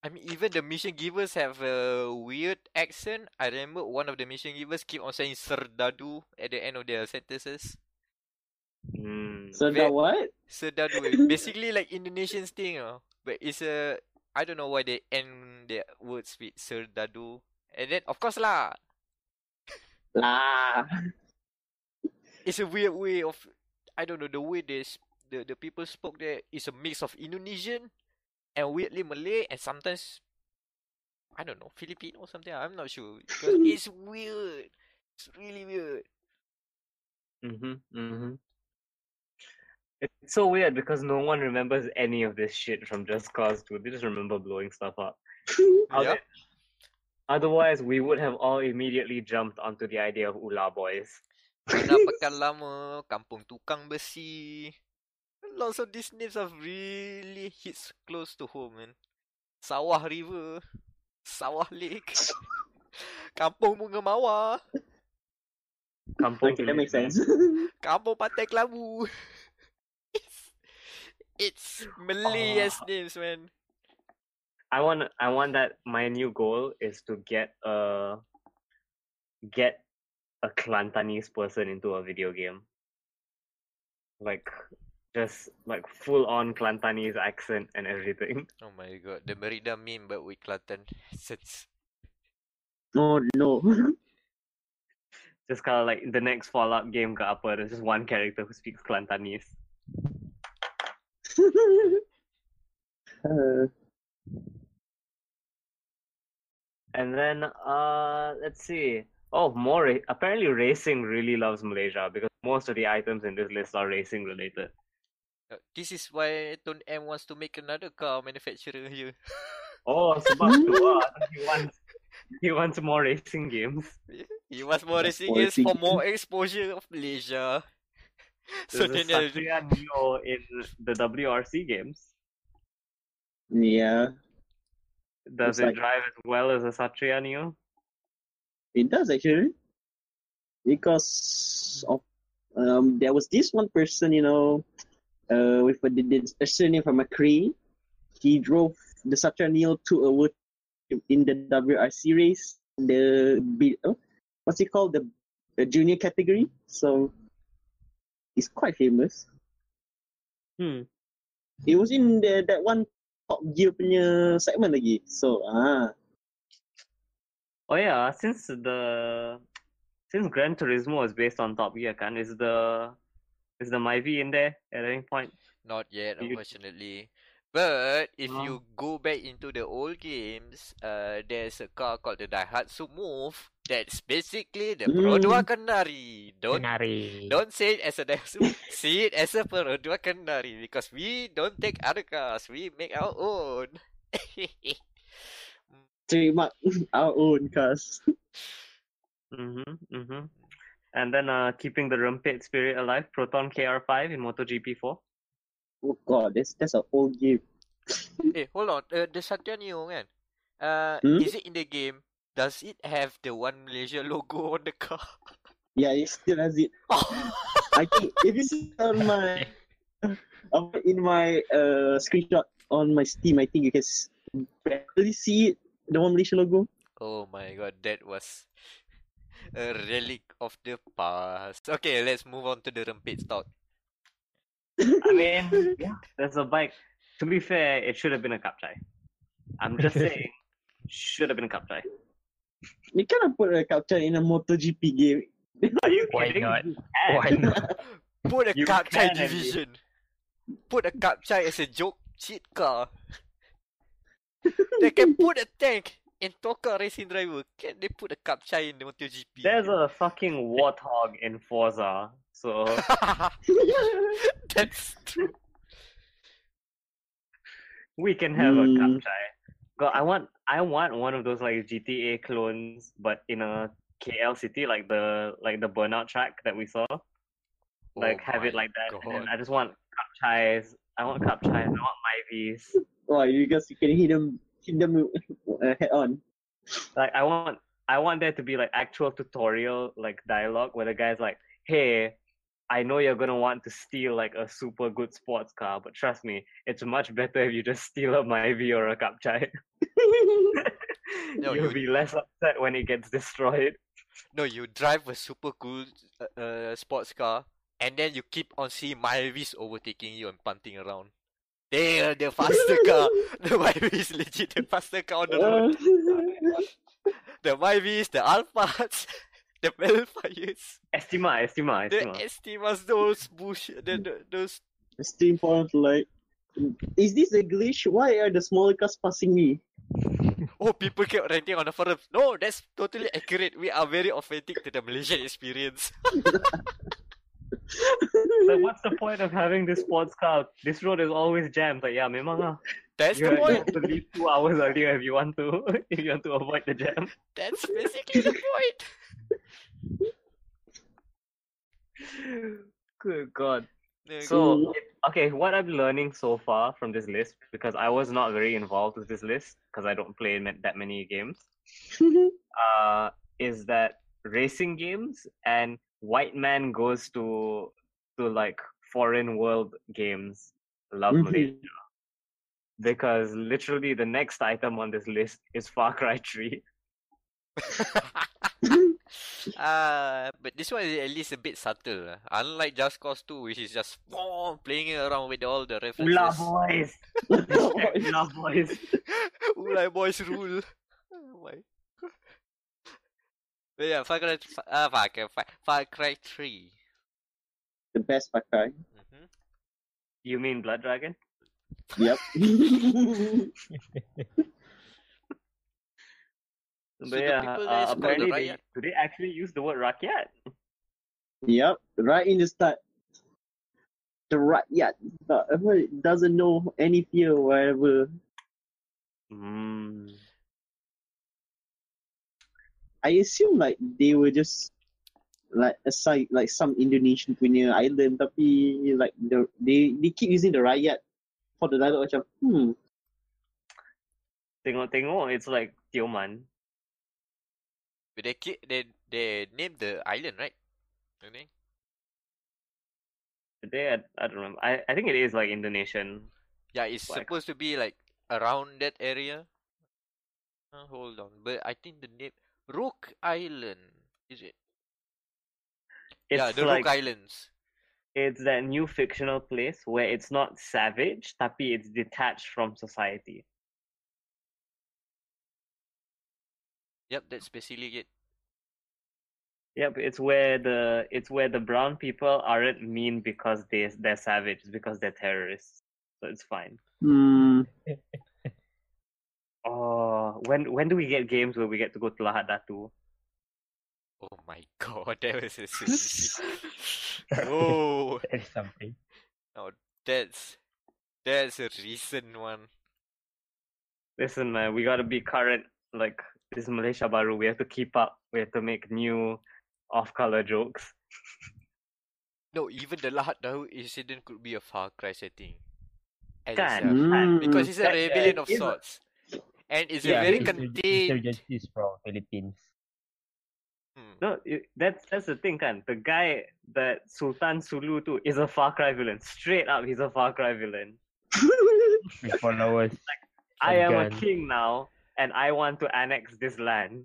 I mean, even the mission givers have a weird accent. I remember one of the mission givers keep on saying Serdadu at the end of their sentences. Serdadu what? Serdadu. Basically like Indonesian's thing. But it's a... I don't know why they end their words with Serdadu. And then, of course lah. Lah. It's a weird way of, I don't know, the way the people spoke there is a mix of Indonesian and weirdly Malay and sometimes, I don't know, Filipino or something. I'm not sure. Because it's weird. It's really weird. It's so weird because no one remembers any of this shit from Just Cause 2. They just remember blowing stuff up. Otherwise, we would have all immediately jumped onto the idea of Ular Boys. Tanah Pekan Lama, Kampung Tukang Besi. Lots of these names have really hits close to home, man. Sawah River, Sawah Lake, Kampung Bunga Mawar. Kampung, okay, that makes sense. Kampung Pantai Kelabu. It's Malay as names, man. I want that. My new goal is to get a Kelantanese person into a video game. Like, just like full-on Kelantanese accent and everything. Oh my god, the Merida meme but with Kelantan accents. Oh no. Just kind of like the next Fallout game ke apa, there's just one character who speaks Kelantanese. And then, let's see. Oh, more apparently racing really loves Malaysia because most of the items in this list are racing related. This is why Tun M wants to make another car manufacturer here. Oh, sebab tu lah. He wants more racing games. He wants more racing games for more exposure of Malaysia. So then there's Satria Neo in the WRC games. Yeah. Does it drive as well as a Satria Neo? It does actually, because of there was this one person, you know, with a special name from Macri. He drove the Satria Neo to a wood in the WRC race, the junior category. So it's quite famous. It was in that one Top Gear punya segment lagi. So Oh yeah, since Gran Turismo is based on Top Gear, kan, is the Myvi in there at any point? Not yet, unfortunately. But if you go back into the old games, there's a car called the Daihatsu Move. That's basically the Perodua Kendari. Don't say it as a Daihatsu. See it as a Perodua Kendari because we don't take other cars. We make our own. Trademark our own cars. And then keeping the Rempit spirit alive, Proton KR5 in MotoGP4. Oh god, that's an old game. Hey, hold on. The Satria Neo, kan? Is it in the game? Does it have the One Malaysia logo on the car? Yeah, it still has it. I think if you see on my screenshot on my Steam, I think you can barely see it. The One Malaysia logo. Oh my god, that was a relic of the past. Okay, let's move on to the Rempit stock. I mean, yeah, there's a bike. To be fair, it should have been a Kapchai. I'm just saying, should have been a Kapchai. You cannot put a Kapchai in a MotoGP game. Are you kidding? Why not? Why not? Put a Kapchai division. Put a Kapchai as a joke cheat car. They can put a tank in Toka Racing Driver. Can they put a Kapchai in the MotoGP? There's a fucking warthog in Forza, so... That's true. We can have a Kapchai. God, I want one of those like GTA clones, but in a KL city, like the burnout track that we saw. Like have it like that. And I just want Kapchais. I want Myvies. Oh, you guys can hit them head on. Like I want there to be like actual tutorial like dialogue where the guy's like, "Hey, I know you're gonna want to steal like a super good sports car, but trust me, it's much better if you just steal a Myvi or a Kapchai. No, you'll be less upset when it gets destroyed." No, you drive a super cool sports car, and then you keep on seeing Myvis overtaking you and punting around. They're the faster car. The Myvi is legit the faster car on the road. The Myvis, the Alphas, the Belfires. Estima. The Estimas, those bullshit, those... Steam point, like... Is this English? Why are the smaller cars passing me? Oh, people keep ranting on the forums. No, that's totally accurate. We are very authentic to the Malaysian experience. So what's the point of having this sports car? This road is always jammed. Like, yeah, memang lah. That's the point. You have to leave 2 hours earlier if you want to avoid the jam. That's basically the point. Good God. So, okay, what I'm learning so far from this list, because I was not very involved with this list, because I don't play that many games, is that racing games and white man goes to like foreign world games love Malaysia. Because literally the next item on this list is Far Cry 3. But this one is at least a bit subtle. Unlike Just Cause 2, which is just playing around with all the references. Ular Boys! Ular Boys! Ular Boys rule! Oh my. But yeah, Far Cry 3. The best Far Cry. Mm-hmm. You mean Blood Dragon? Yep. But so yeah, apparently do they actually use the word rakyat? Yep, right in the start. The rakyat doesn't know any fear or whatever. I assume like they were just like aside like some Indonesian punya island, tapi like they keep using the rakyat for the dialogue. Macam tengok, it's like Tioman. They named the island, right? I don't remember. I think it is like Indonesian. Yeah, it's supposed to be like around that area. Hold on, but I think the name Rook Island is it? Yeah, the like, Rook Islands. It's that new fictional place where it's not savage, tapi it's detached from society. Yep, that's basically it. Yep, it's where the brown people aren't mean because they're savage, it's because they're terrorists. So it's fine. Oh, when do we get games where we get to go to Lahad Datu? Oh my God, that was a oh, that is something. No, that's a recent one. Listen, man, we gotta be current, like. This is Malaysia Baru, we have to keep up. We have to make new off-color jokes. No, even the Lahad Datu incident could be a Far Cry setting. Because it's a rebellion of sorts. And it's a very contained... It's from Philippines. No, that's the thing, kan. The guy that Sultan Sulu too is a Far Cry villain. Straight up, he's a Far Cry villain. With followers. Like, I am a king now. And I want to annex this land.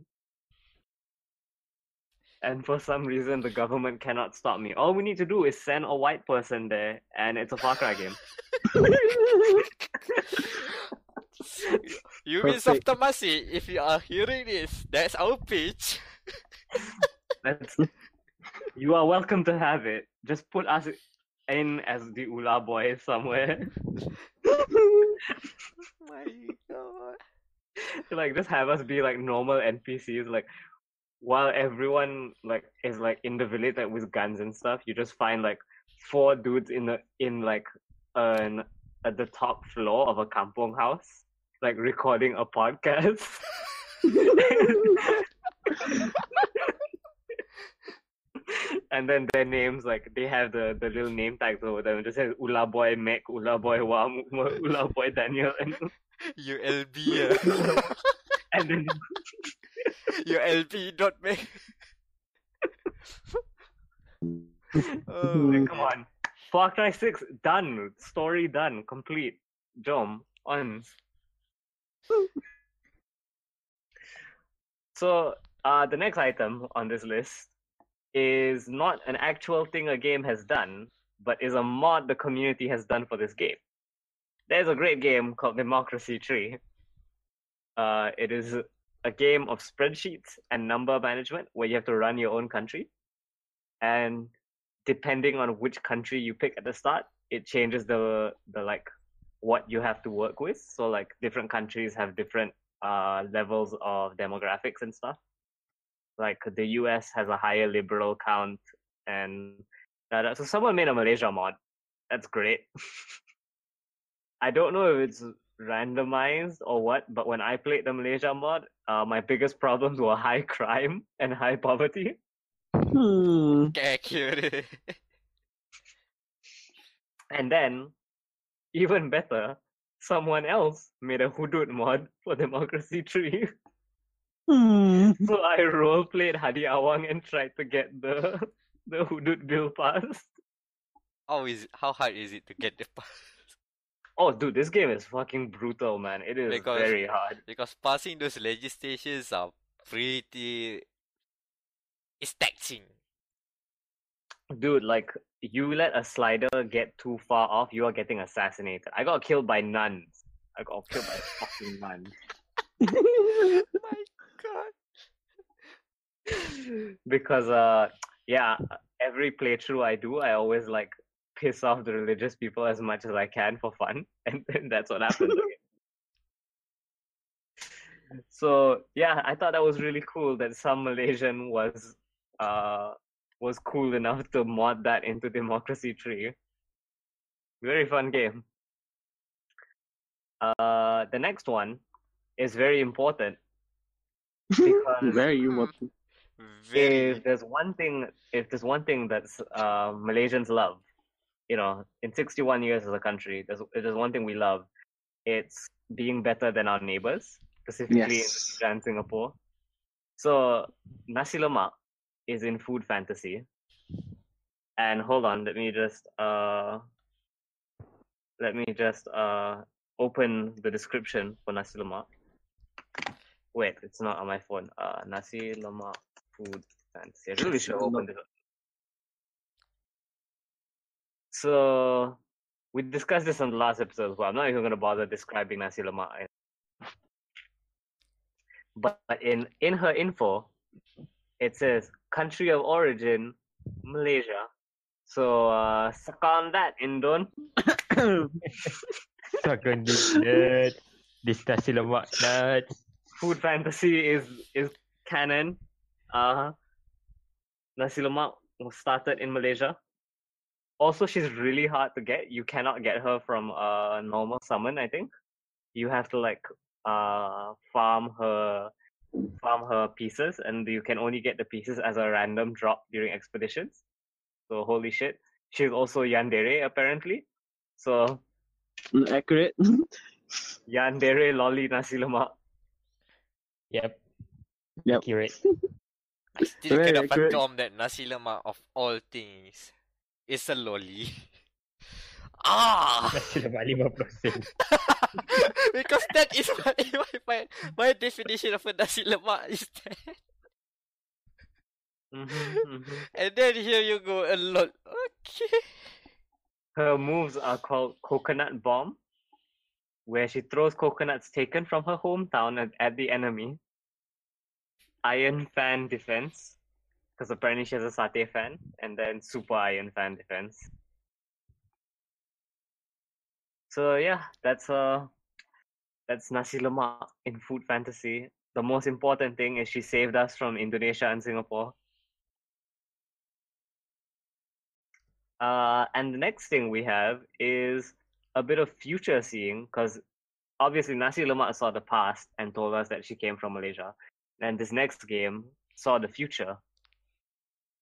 and for some reason the government cannot stop me. All we need to do is send a white person there, and it's a Far Cry game. Ubisoft Tamasi, if you are hearing this, that's our pitch. That's, you are welcome to have it. Just put us in as the Ular Boys somewhere. Oh my god. Like, just have us be like normal NPCs, like while everyone like is like in the village like with guns and stuff, you just find like four dudes in at the top floor of a kampong house, like recording a podcast. And then their names, like they have the little name tags over them. It just says Ular Boy Mac, Ular Boy Wam, Ular Boy Daniel, and ULB. And then ULB dot Mac. Oh, come on. Far Cry 6 done. Story done. Complete. Jom on. So the next item on this list is not an actual thing a game has done, but is a mod the community has done for this game. There's a great game called Democracy 3. It is a game of spreadsheets and number management where you have to run your own country. And depending on which country you pick at the start, it changes the like what you have to work with. So like different countries have different levels of demographics and stuff. Like the US has a higher liberal count, and so someone made a Malaysia mod. That's great. I don't know if it's randomized or what, but when I played the Malaysia mod, my biggest problems were high crime and high poverty. And then, even better, someone else made a Hudud mod for Democracy 3. So I roleplayed Hadi Awang and tried to get the Hudud bill passed. How hard is it to get the pass? Oh, dude, this game is fucking brutal, man. It is very hard. Because passing those legislations are pretty... It's taxing. Dude, like, you let a slider get too far off, you are getting assassinated. I got killed by nuns. I got killed by fucking nuns. My god. Because, yeah, every playthrough I do, I always, like, piss off the religious people as much as I can for fun, and that's what happens. So yeah, I thought that was really cool that some Malaysian was cool enough to mod that into Democracy 3. Very fun game. The next one is very important because very important. If there's one thing that's Malaysians love. You know, in 61 years as a country, there's one thing we love. It's being better than our neighbors, specifically in Grand Singapore. So, Nasi Lemak is in Food Fantasy. And hold on, let me just open the description for Nasi Lemak. Wait, it's not on my phone. Nasi Lemak Food Fantasy. I really should open this. So, we discussed this on the last episode as well. I'm not even going to bother describing Nasi Lemak. But in her info, it says, country of origin, Malaysia. So, suck on that, Indon. Suck on this nut. This Nasi Lemak nut. Food Fantasy is canon. Nasi Lemak was started in Malaysia. Also, she's really hard to get. You cannot get her from a normal summon, I think. You have to like farm her pieces, and you can only get the pieces as a random drop during expeditions. So holy shit. She's also Yandere apparently. So accurate. Yandere lolly Nasi Lemak. Yep. Accurate. I still cannot fathom that Nasi Lemak of all things. It's a loli. Ah! Because that is my definition of a nasi lemak is that. And then here you go, a lot. Okay. Her moves are called Coconut Bomb, where she throws coconuts taken from her hometown at the enemy. Iron Fan Defense, because apparently she has a satay fan, and then Super Iron Fan Defense. So yeah, that's Nasi Lemak in Food Fantasy. The most important thing is she saved us from Indonesia and Singapore. And the next thing we have is a bit of future seeing, because obviously Nasi Lemak saw the past and told us that she came from Malaysia. And this next game saw the future.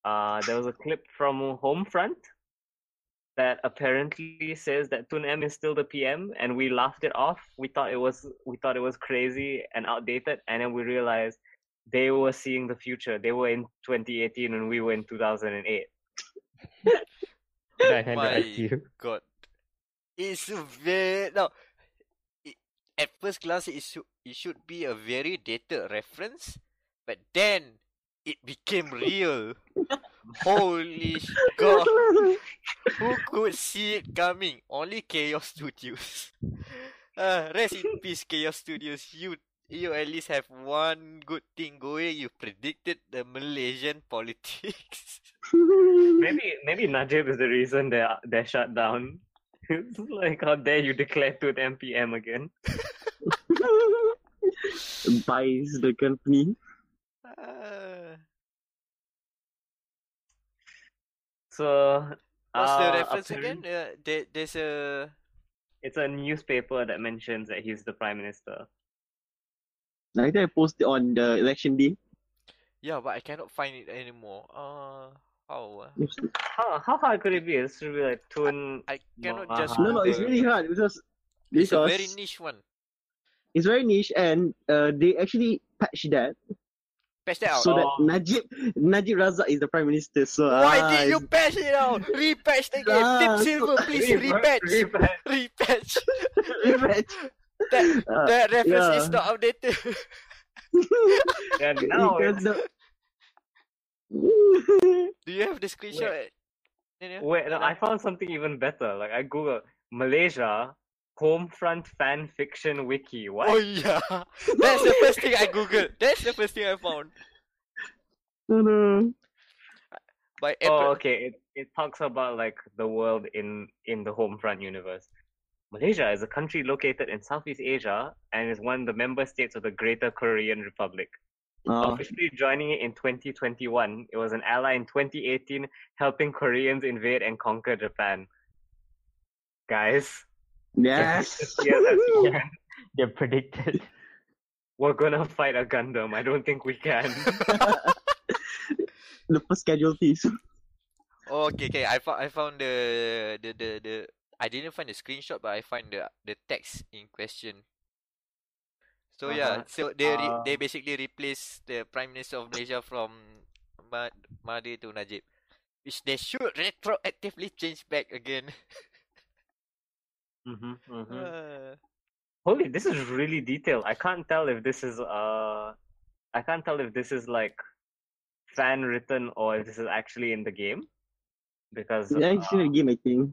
There was a clip from Homefront that apparently says that Tun M is still the PM, and we laughed it off. We thought it was crazy and outdated, and then we realized they were seeing the future. They were in 2018 and we were in 2008. My God, it's very now. At first glance, it should be a very dated reference, but then it became real. Holy God! Who could see it coming? Only Kaos Studios. Rest in peace, Kaos Studios. You at least have one good thing going. You predicted the Malaysian politics. Maybe Najib is the reason they're shut down. It's like, how dare you declare to an MPM again? Buys the company. So what's the reference again? There's a... It's a newspaper that mentions that he's the Prime Minister. I think I posted on the election day. Yeah, but I cannot find it anymore. How hard could it be? It should be like Tun... I cannot just... No, it's really hard because... It's a very niche one. It's very niche, and they actually patched that. Patch that out. So that Najib Razak is the Prime Minister. So why did you patch it out? Repatch the game. Tip Silver, please repatch. That reference is not outdated. And now do you have the screenshot? Wait, no, I found something even better. Like I googled Malaysia Homefront fan fiction wiki. What? Oh yeah, that's the first thing I googled. That's the first thing I found. Okay. It talks about like the world in the Homefront universe. Malaysia is a country located in Southeast Asia and is one of the member states of the Greater Korean Republic. Officially joining it in 2021, it was an ally in 2018, helping Koreans invade and conquer Japan. Guys. Yes. Yeah, they're predicted. We're gonna fight a Gundam. I don't think we can. Look for casualties. Okay. I found the I didn't find the screenshot, but I find the text in question. So they basically replaced the Prime Minister of Malaysia from Mahathir to Najib, which they should retroactively change back again. Holy, this is really detailed. I can't tell if this is like fan written or if this is actually in the game, because it's in the game, I think.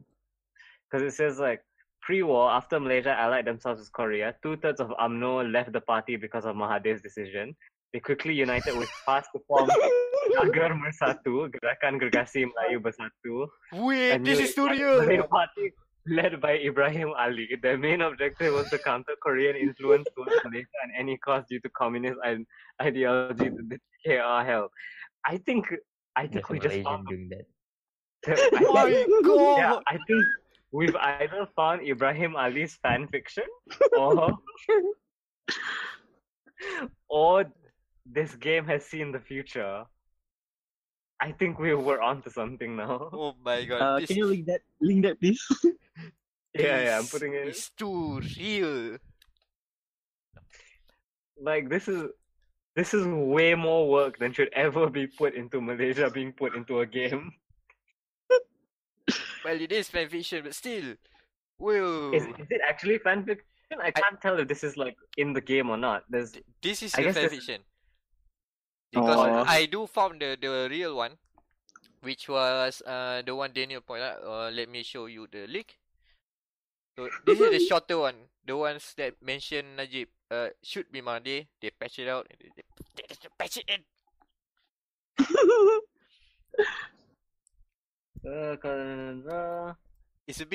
Because it says like pre-war, after Malaysia allied themselves with Korea, 2/3 of UMNO left the party because of Mahathir's decision. They quickly united with PAS to form Nagar Bersatu, Gerakan Gergasi Melayu Bersatu. Wait, this is too real. Party led by Ibrahim Ali. Their main objective was to counter Korean influence towards Malaysia at any cost due to communist ideology that the KR held. I think we just found doing that. Oh my God! Yeah, I think we've either found Ibrahim Ali's fan fiction, or this game has seen the future. I think we're onto something now. Oh my God! Can you link that, please? Yeah, I'm putting it. It's too real. Like this is way more work than should ever be put into Malaysia being put into a game. Well, it is fanfiction, but still, whoa. Is it actually fanfiction? I can't tell if this is like in the game or not. This is fanfiction. Because I do found the real one, which was the one Daniel pointed out. Let me show you the link. So this is the shorter one, the ones that mentioned Najib. Should be Monday. They patch it out. They just patch it in. It's a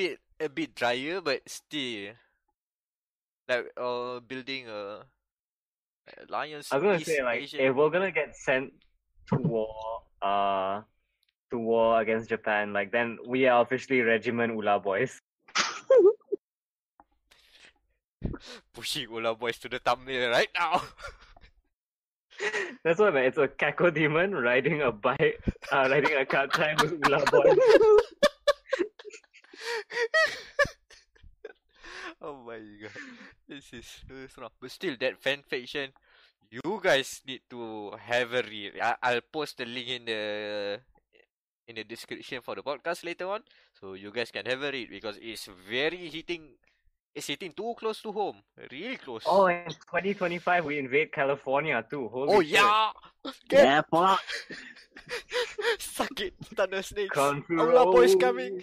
bit drier, but still like building a alliance. I'm gonna say like Asian. If we're gonna get sent to war, against Japan, like then we are officially Regiment Ular Boys. Pushing Ular Boys to the thumbnail right now. That's what, man. It's a Kako demon riding a bike, riding a car time with Ular Boys. Oh my god, this is wrong. But still, that fanfiction, you guys need to have a read. I'll post the link in the description for the podcast later on, so you guys can have a read because it's very hitting. It's hitting too close to home. Really close. Oh, in 2025, we invade California too. Holy shit. Yeah! Yeah, fuck! Suck it, Thunder Snakes. Control. Ular Boys coming.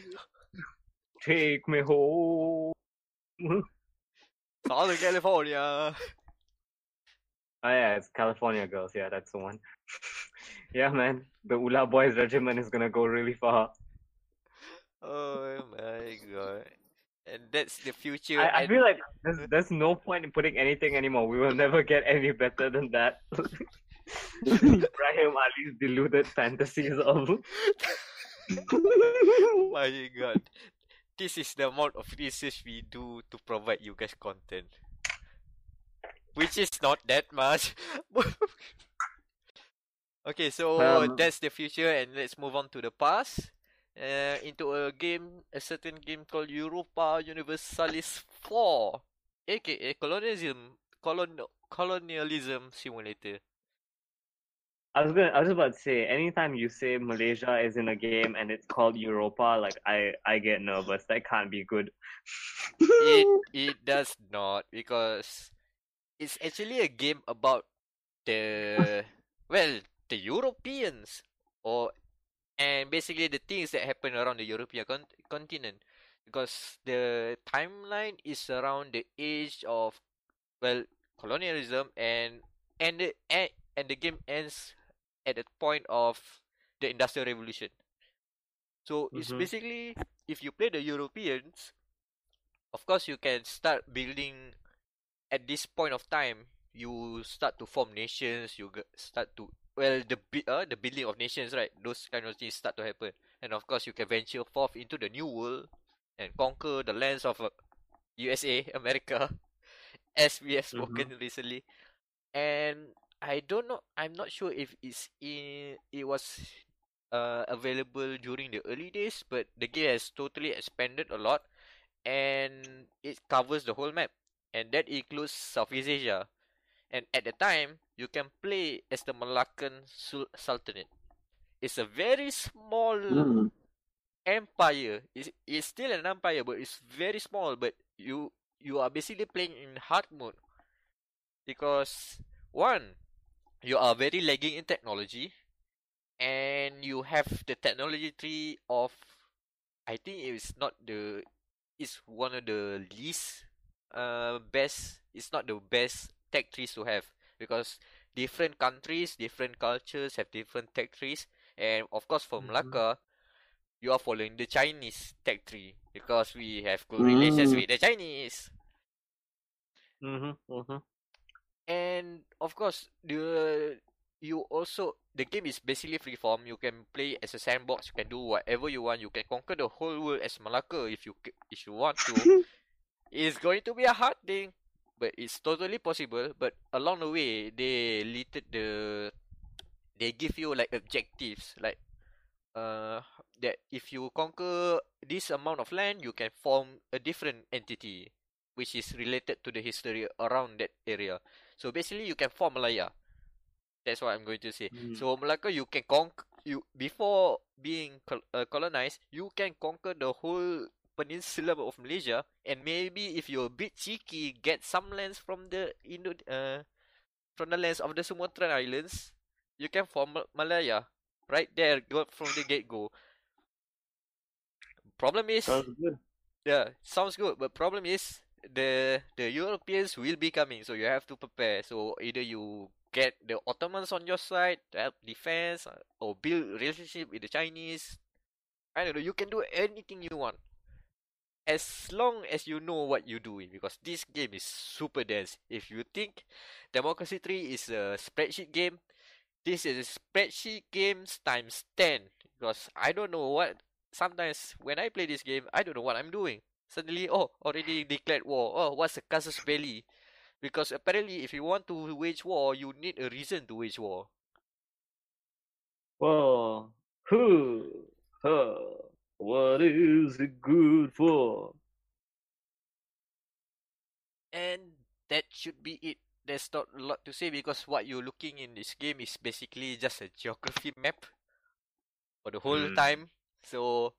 Take me home. Southern California. Oh yeah, it's California girls. Yeah, that's the one. Yeah, man. The Ular Boys regiment is gonna go really far. Oh my god. And that's the future. I feel like there's no point in putting anything anymore. We will never get any better than that. Ibrahim Ali's deluded fantasies of. Oh my god. This is the amount of research we do to provide you guys content. Which is not that much. Okay, so that's the future, and let's move on to the past. Into a certain game called Europa Universalis 4, aka colonialism simulator. I was about to say, anytime you say Malaysia is in a game and it's called Europa, like I get nervous. That can't be good. It does not, because it's actually a game about the Europeans and basically the things that happen around the European continent, because the timeline is around the age of colonialism, and the game ends at the point of the Industrial Revolution. So it's basically, if you play the Europeans, of course you can start building at this point of time. You start to form nations. You start to the building of nations, right? Those kind of things start to happen, and of course you can venture forth into the new world and conquer the lands of USA, America, as we have spoken recently. And I don't know, I'm not sure if it was available during the early days, but the game has totally expanded a lot, and it covers the whole map, and that includes Southeast Asia. And at the time, you can play as the Malaccan Sultanate. It's a very small empire. It's still an empire, but it's very small. But you are basically playing in hard mode. Because, one, you are very lagging in technology. And you have the technology tree of... I think it's not the... It's one of the least best... It's not the best tech trees to have, because different countries, different cultures have different tech trees, and of course for Malacca, you are following the Chinese tech tree because we have good relations with the Chinese. And of course, the game is basically freeform. You can play as a sandbox. You can do whatever you want. You can conquer the whole world as Malacca if you want to. It's going to be a hard thing. But it's totally possible. But along the way, they give you like objectives, like that if you conquer this amount of land, you can form a different entity, which is related to the history around that area. So basically, you can form Malaya. That's what I'm going to say. So Malacca, you can before being colonized, you can conquer the whole peninsula of Malaysia, and maybe if you're a bit cheeky, get some lands from the lands of the Sumatran Islands, You came from Malaya. Right there, go from the get-go. Problem is... Sounds good. Yeah, sounds good. But problem is, the Europeans will be coming. So you have to prepare. So either you get the Ottomans on your side, help defense, or build relationship with the Chinese. I don't know. You can do anything you want. As long as you know what you're doing. Because this game is super dense. If you think Democracy 3 is a spreadsheet game, this is a spreadsheet games times 10. Because I don't know what... Sometimes when I play this game, I don't know what I'm doing. Suddenly, oh, already declared war. Oh, what's a casus belli? Because apparently, if you want to wage war, you need a reason to wage war. War. Who? Huh. What is it good for? And that should be it. There's not a lot to say because what you're looking in this game is basically just a geography map for the whole time. So,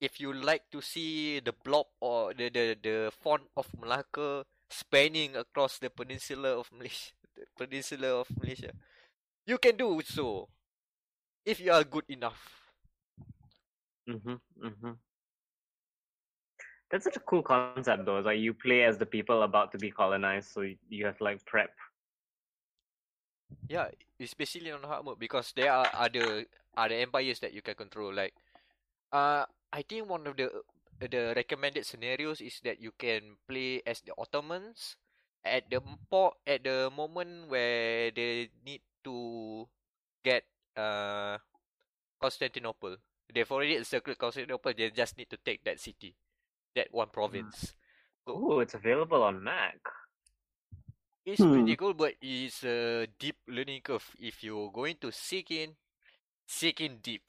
if you like to see the blob or the font of Malacca spanning across the peninsula of Malaysia, you can do so if you are good enough. That's such a cool concept, though. It's like you play as the people about to be colonized, so you have to like prep. Yeah, it's basically on hard mode because there are other empires that you can control, like. I think one of the recommended scenarios is that you can play as the Ottomans at the moment where they need to get Constantinople. They've already encircled Constantinople. They just need to take that city, that one province. Oh, it's available on Mac. It's pretty cool, but it's a deep learning curve. If you're going to seek in deep.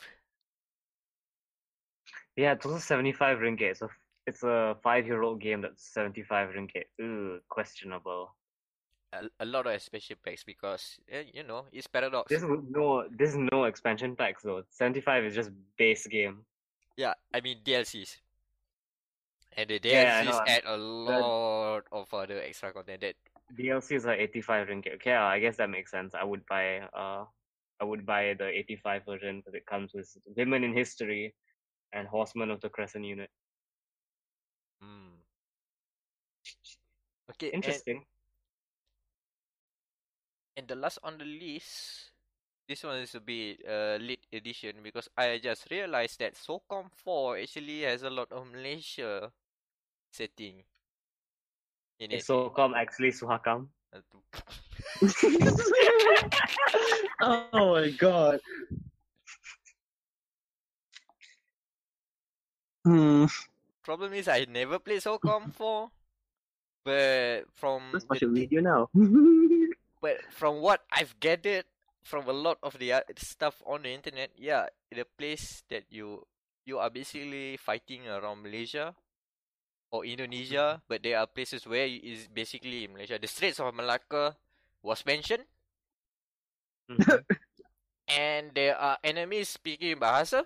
Yeah, it's also 75 ringgit. So it's a 5-year-old game that's 75 ringgit. Ooh, questionable. A lot of expansion packs because, you know, it's Paradox. There's no expansion packs though. 75 is just base game. Yeah, I mean DLCs. And the DLCs add a lot of other extra content. That DLCs are 85 ringgit. Okay, I guess that makes sense. I would buy the 85 version because it comes with Women in History. And Horseman of the Crescent Unit. Okay, interesting. And the last on the list, this one is a bit late edition because I just realized that SOCOM 4 actually has a lot of Malaysia setting. Is SOCOM actually Suhakam? Oh my god. Problem is I never played SOCOM 4, but from let's watch a video now. But from what I've gathered from a lot of the stuff on the internet, yeah, the place that you are basically fighting around Malaysia or Indonesia, but there are places where it is basically in Malaysia. The Straits of Malacca was mentioned, and there are enemies speaking Bahasa.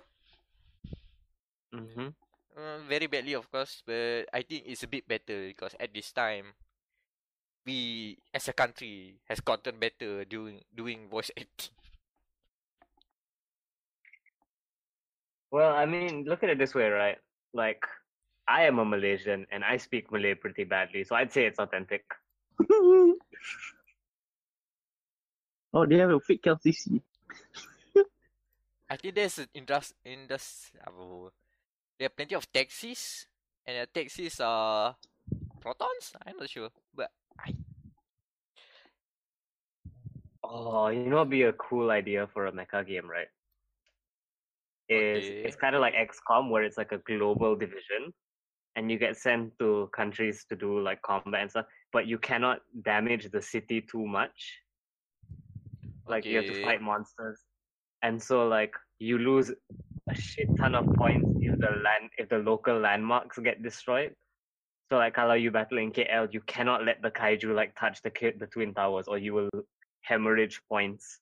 Very badly, of course, but I think it's a bit better because at this time, we as a country has gotten better doing voice acting. Well, I mean, look at it this way, right? Like, I am a Malaysian and I speak Malay pretty badly, so I'd say it's authentic. Oh, they have a fake KLCC. I think there's an there are plenty of taxis, and the taxis are protons? I'm not sure, but you know, it'd be a cool idea for a mecha game, right? It's kind of like XCOM, where it's like a global division, and you get sent to countries to do like combat and stuff, but you cannot damage the city too much. Like you have to fight monsters, and so like you lose a shit ton of points if the local landmarks get destroyed. So like kalau you battle in KL, you cannot let the kaiju like touch the twin towers, or you will hemorrhage points.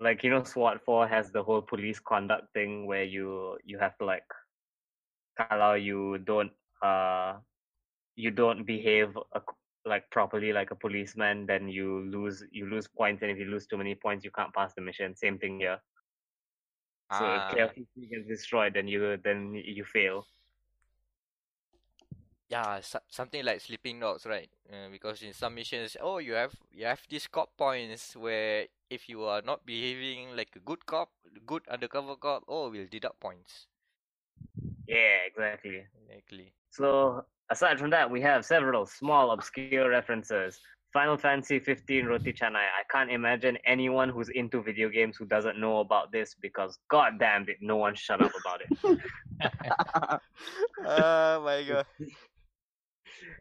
Like, you know, SWAT 4 has the whole police conduct thing where you have to like, kalau you don't behave like properly like a policeman, then you lose points, and if you lose too many points, you can't pass the mission. Same thing here. So if KLCC gets destroyed, then you fail. Yeah, something like Sleeping Dogs, right? Because in some missions, you have these cop points where if you are not behaving like a good cop, good undercover cop, we'll deduct points. Yeah, exactly. So aside from that, we have several small obscure references. Final Fantasy 15 Roti Canai. I can't imagine anyone who's into video games who doesn't know about this, because goddamn did no one shut up about it. Oh my god.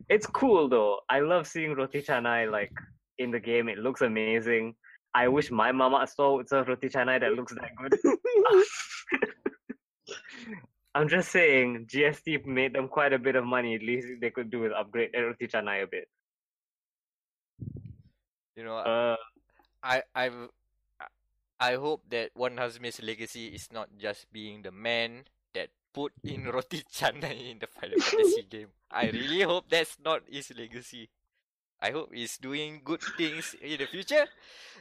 It's cool though. I love seeing Roti Canai like in the game. It looks amazing. I wish my mama saw it's a Roti Canai that looks that good. I'm just saying, GST made them quite a bit of money. At least they could do is upgrade Roti Canai a bit. You know, I hope that Wan Hazmi's legacy is not just being the man that put in Roti Canai in the Final Fantasy game. I really hope that's not his legacy. I hope he's doing good things in the future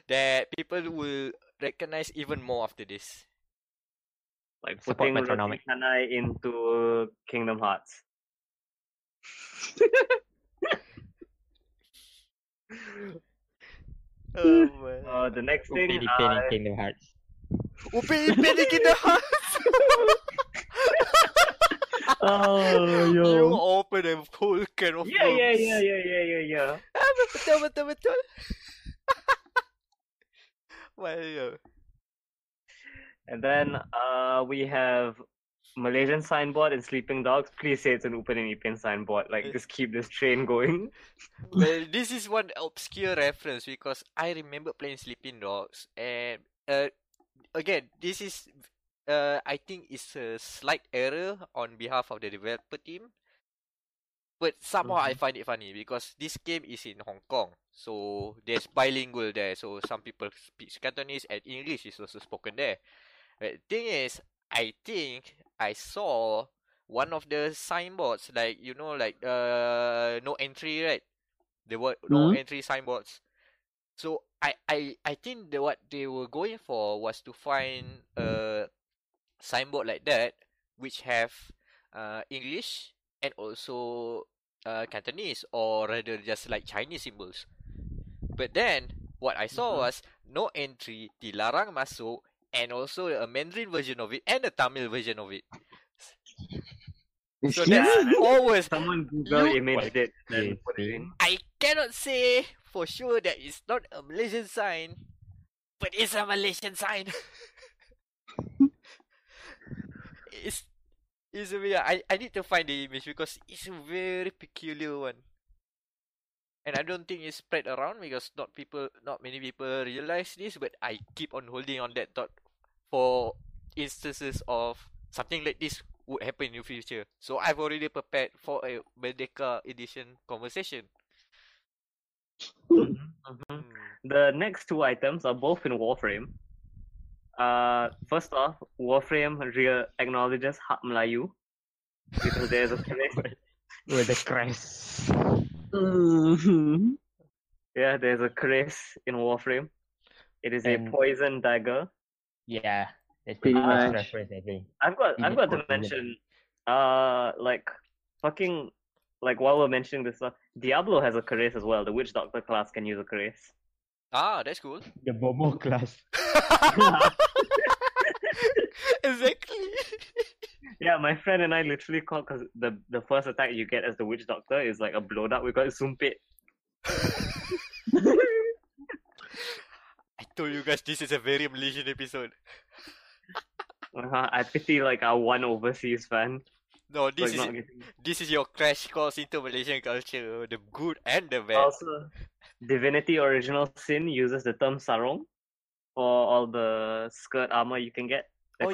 that people will recognize even more after this. Like putting Roti Canai into Kingdom Hearts. Oh, the next thing. Upi Kingdom Hearts. Upi Kingdom Hearts. Oh, yo. You open a whole can of worms. Yeah. Betul. Well, yo. And then we have Malaysian signboard and Sleeping Dogs. Please say it's an Upen and Ipen signboard. Like, just keep this train going. Well, this is one obscure reference because I remember playing Sleeping Dogs. And again, this is, I think it's a slight error on behalf of the developer team. But somehow I find it funny because this game is in Hong Kong. So, there's bilingual there. So, some people speak Cantonese and English is also spoken there. The thing is, I think I saw one of the signboards, like, you know, like no entry, right? There were no entry signboards. So I think that what they were going for was to find a signboard like that which have English and also Cantonese, or rather just like Chinese symbols. But then what I saw was no entry, dilarang masuk. And also a Mandarin version of it and a Tamil version of it. So that's always... Someone Google imaged it and put it in. I cannot say for sure that it's not a Malaysian sign, but it's a Malaysian sign. It's a weird... I need to find the image because it's a very peculiar one. And I don't think it's spread around because not many people realize this, but I keep on holding on that thought for instances of something like this would happen in the future. So I've already prepared for a Merdeka edition conversation. The next two items are both in Warframe. First off, Warframe acknowledges Hak Melayu because there's a crest. With the crest. Yeah, there's a Keris in Warframe. It is a poison dagger. Yeah, it's pretty much reference everything. I've got to mention, while we're mentioning this stuff, Diablo has a Keris as well. The Witch Doctor class can use a Keris. Ah, that's cool. The Bomo class. Exactly. Yeah, my friend and I literally call because the first attack you get as the Witch Doctor is like a blow up. We call it Sumpit. I told you guys this is a very Malaysian episode. I pity like our one overseas fan. No, this is your crash course into Malaysian culture, the good and the bad. Also, Divinity Original Sin uses the term sarong for all the skirt armor you can get. I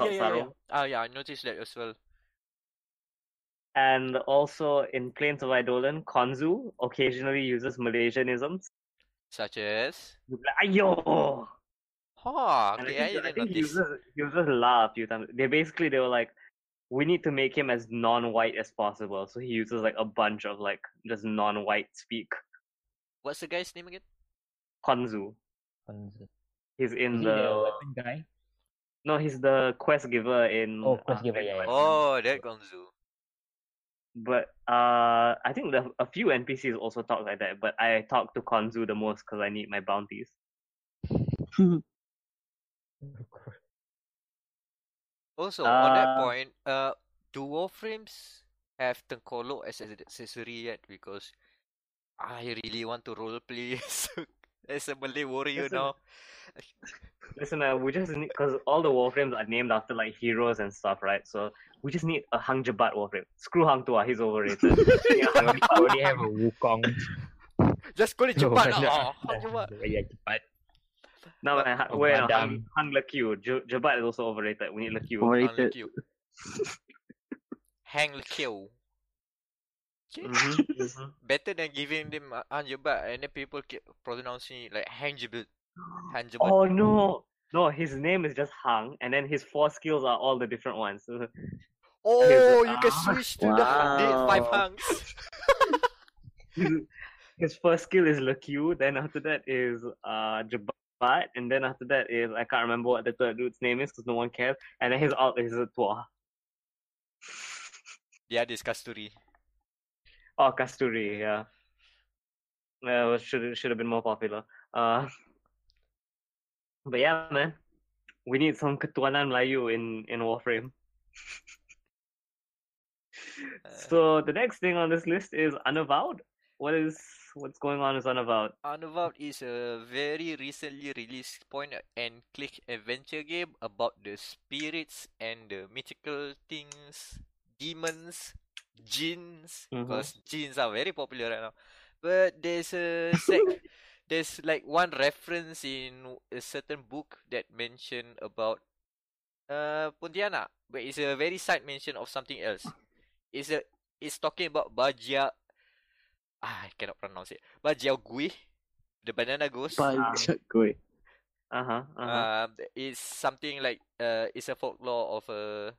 noticed that as well. And also in Plains of Eidolon, Konzu occasionally uses Malaysianisms. Such as? Ayo! Huh, okay, I think he uses La a few times. They were like, we need to make him as non-white as possible. So he uses like a bunch of like just non-white speak. What's the guy's name again? Konzu. Konzu. He's in the weapon guy. No, he's the quest giver in. Oh, quest giver, yeah. Oh, that Konzu. But I think a few NPCs also talk like that. But I talk to Konzu the most because I need my bounties. Also, on that point, do Warframes have Tengkolok as an accessory yet? Because I really want to roleplay as a Malay warrior now. Listen, we just need, because all the Warframes are named after like heroes and stuff, right? So we just need a Hang Jebat Warframe. Screw Hang Tua, he's overrated. I already have a Wukong. Just call it Jebat now. Hang Jebat. Yeah, Jebat. No, well, Hang Lekyu. Jebat is also overrated. We need Lekyu. Overrated. Hang Lekyu. Okay. Mm-hmm. Mm-hmm. Better than giving them Hang Jebat and then people keep pronouncing it like Hang Jebat. Oh no! No, his name is just Hang and then his 4 skills are all the different ones. Oh, you can switch to the 5 Hangs. His first skill is Lekyu, then after that is Jebat. And then after that is I can't remember what the third dude's name is because no one cares. And then his ult is a Tua. Yeah, this Kasturi. Oh, Kasturi, yeah. Well, should have been more popular. But yeah, man, we need some Ketuanan Melayu in Warframe. So the next thing on this list is Unavowed. What's going on is Unavowed. Unavowed is a very recently released point and click adventure game about the spirits and the mythical things, demons, jinns, because jinns are very popular right now. But there's a there's like one reference in a certain book that mentioned about Pontianak, but it's a very side mention of something else. It's talking about Bajia. I cannot pronounce it. Bajia Gui, the banana ghost. Bajia Gui. It's something like it's a folklore of a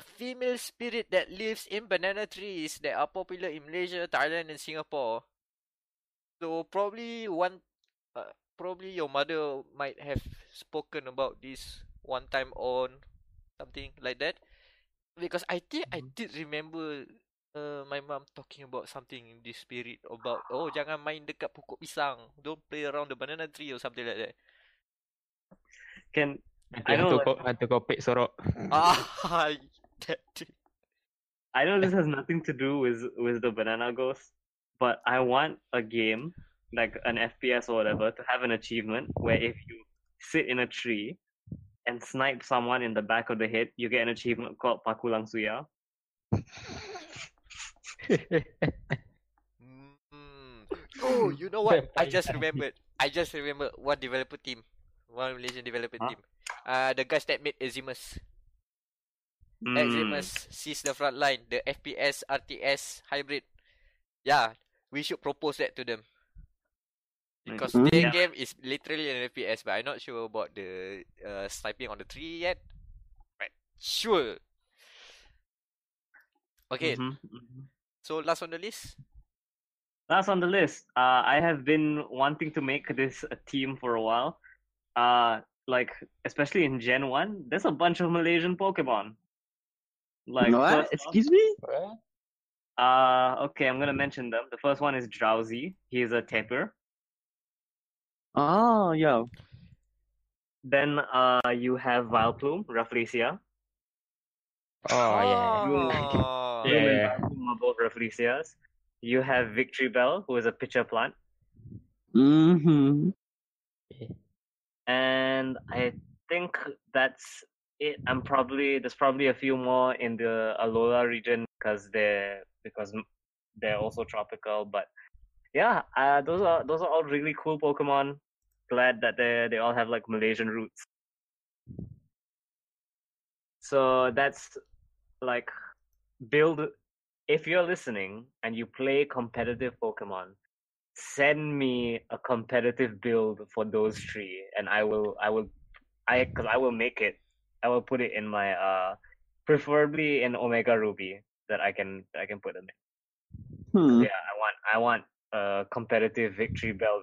female spirit that lives in banana trees that are popular in Malaysia, Thailand, and Singapore. So probably probably your mother might have spoken about this one time on something like that, because I think I did remember. My mom talking about something in the spirit about jangan main dekat pokok pisang, don't play around the banana tree or something like that. Can I know? Hantu kopek sorok. I know this has nothing to do with the banana ghost, but I want a game like an FPS or whatever to have an achievement where if you sit in a tree and snipe someone in the back of the head, you get an achievement called Pakulang Suya. Oh, you know what? I just remembered one developer team. One Malaysian developer team. The guys that made Azimus. Azimus sees the front line, the FPS, RTS, hybrid. Yeah, we should propose that to them. Because their game is literally an FPS, but I'm not sure about the sniping on the tree yet. But sure. Okay. So last on the list? Last on the list. I have been wanting to make this a team for a while. Like, especially in Gen 1, there's a bunch of Malaysian Pokemon. Like, what? Excuse me? Okay, I'm going to mention them. The first one is Drowsy. He is a tapir. Oh, yeah. Then you have Vileplume, Rafflesia. You both Rafflesias. You have Victory Bell, who is a pitcher plant. And I think that's it. There's probably a few more in the Alola region because they're also tropical. But yeah, those are all really cool Pokemon. Glad that they all have like Malaysian roots. So that's like if you're listening and you play competitive Pokemon, send me a competitive build for those three, and I will make it. I will put it in my preferably in Omega Ruby that I can put them in. Yeah, I want competitive Victory Bell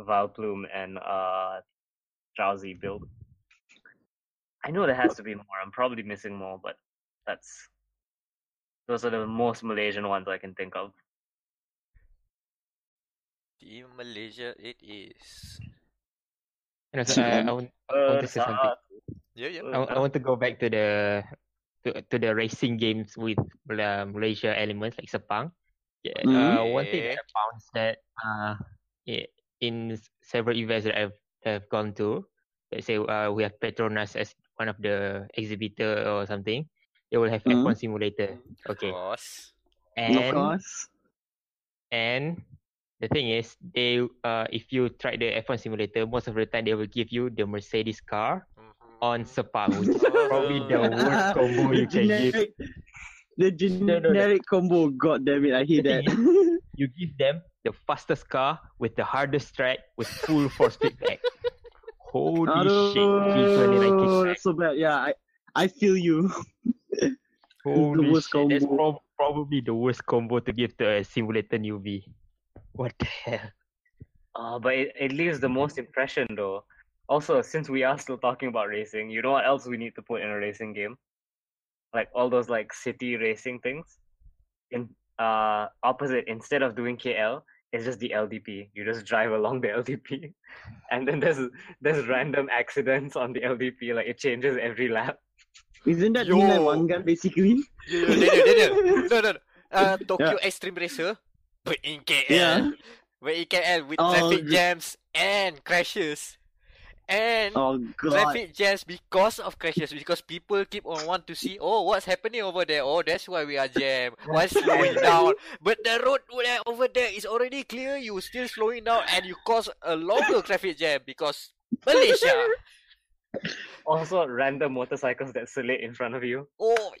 Valplume and Drowsy build. I know there has to be more. I'm probably missing more, but those are the most Malaysian ones I can think of. Team Malaysia it is. You know, so I want to go back to the racing games with Malaysia elements like Sepang. Yeah, one thing that I found is that in several events that I've gone to, let's say we have Petronas as one of the exhibitor or something, they will have F1 simulator. Okay. Of course. And the thing is, they if you try the F1 simulator, most of the time they will give you the Mercedes car on Sepang, which is probably the worst combo you can give. The generic combo, god damn it, I hear that. You give them the fastest car with the hardest track with full force feedback. Holy shit. Oh, that's so bad. Yeah, I feel you. Holy shit, combo. That's probably the worst combo to give to a simulator newbie. What the hell? But it leaves the most impression though. Also, since we are still talking about racing, you know what else we need to put in a racing game? Like all those like city racing things. Instead of doing KL, it's just the LDP. You just drive along the LDP, and then there's random accidents on the LDP. Like it changes every lap. Isn't that like manga basically? No. Tokyo Extreme Racer, but in KL, with traffic jams and crashes. And traffic jams because of crashes, because people keep on want to see, oh, what's happening over there? Oh, that's why we are jammed. Why slowing down? But the road over there is already clear. You still slowing down and you cause a longer traffic jam because Malaysia. Also, random motorcycles that slide in front of you. Oh,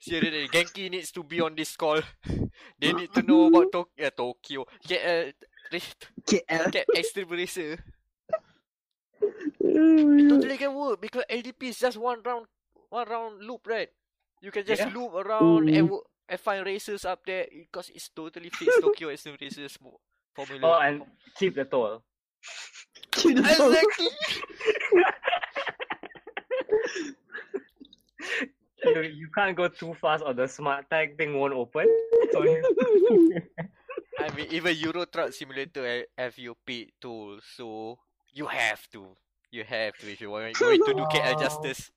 seriously, Genki needs to be on this call. They need to know about Tokyo. Extreme Racer. It totally can work because LDP is just one round loop, right? You can just loop around and find racers up there because it's totally fits Tokyo Extreme Racers formula. Oh, and keep the toll. Exactly. You can't go too fast or the smart tag thing won't open. So I mean, even Euro Truck Simulator have your paid toll, so. You have to if you want to do KL justice.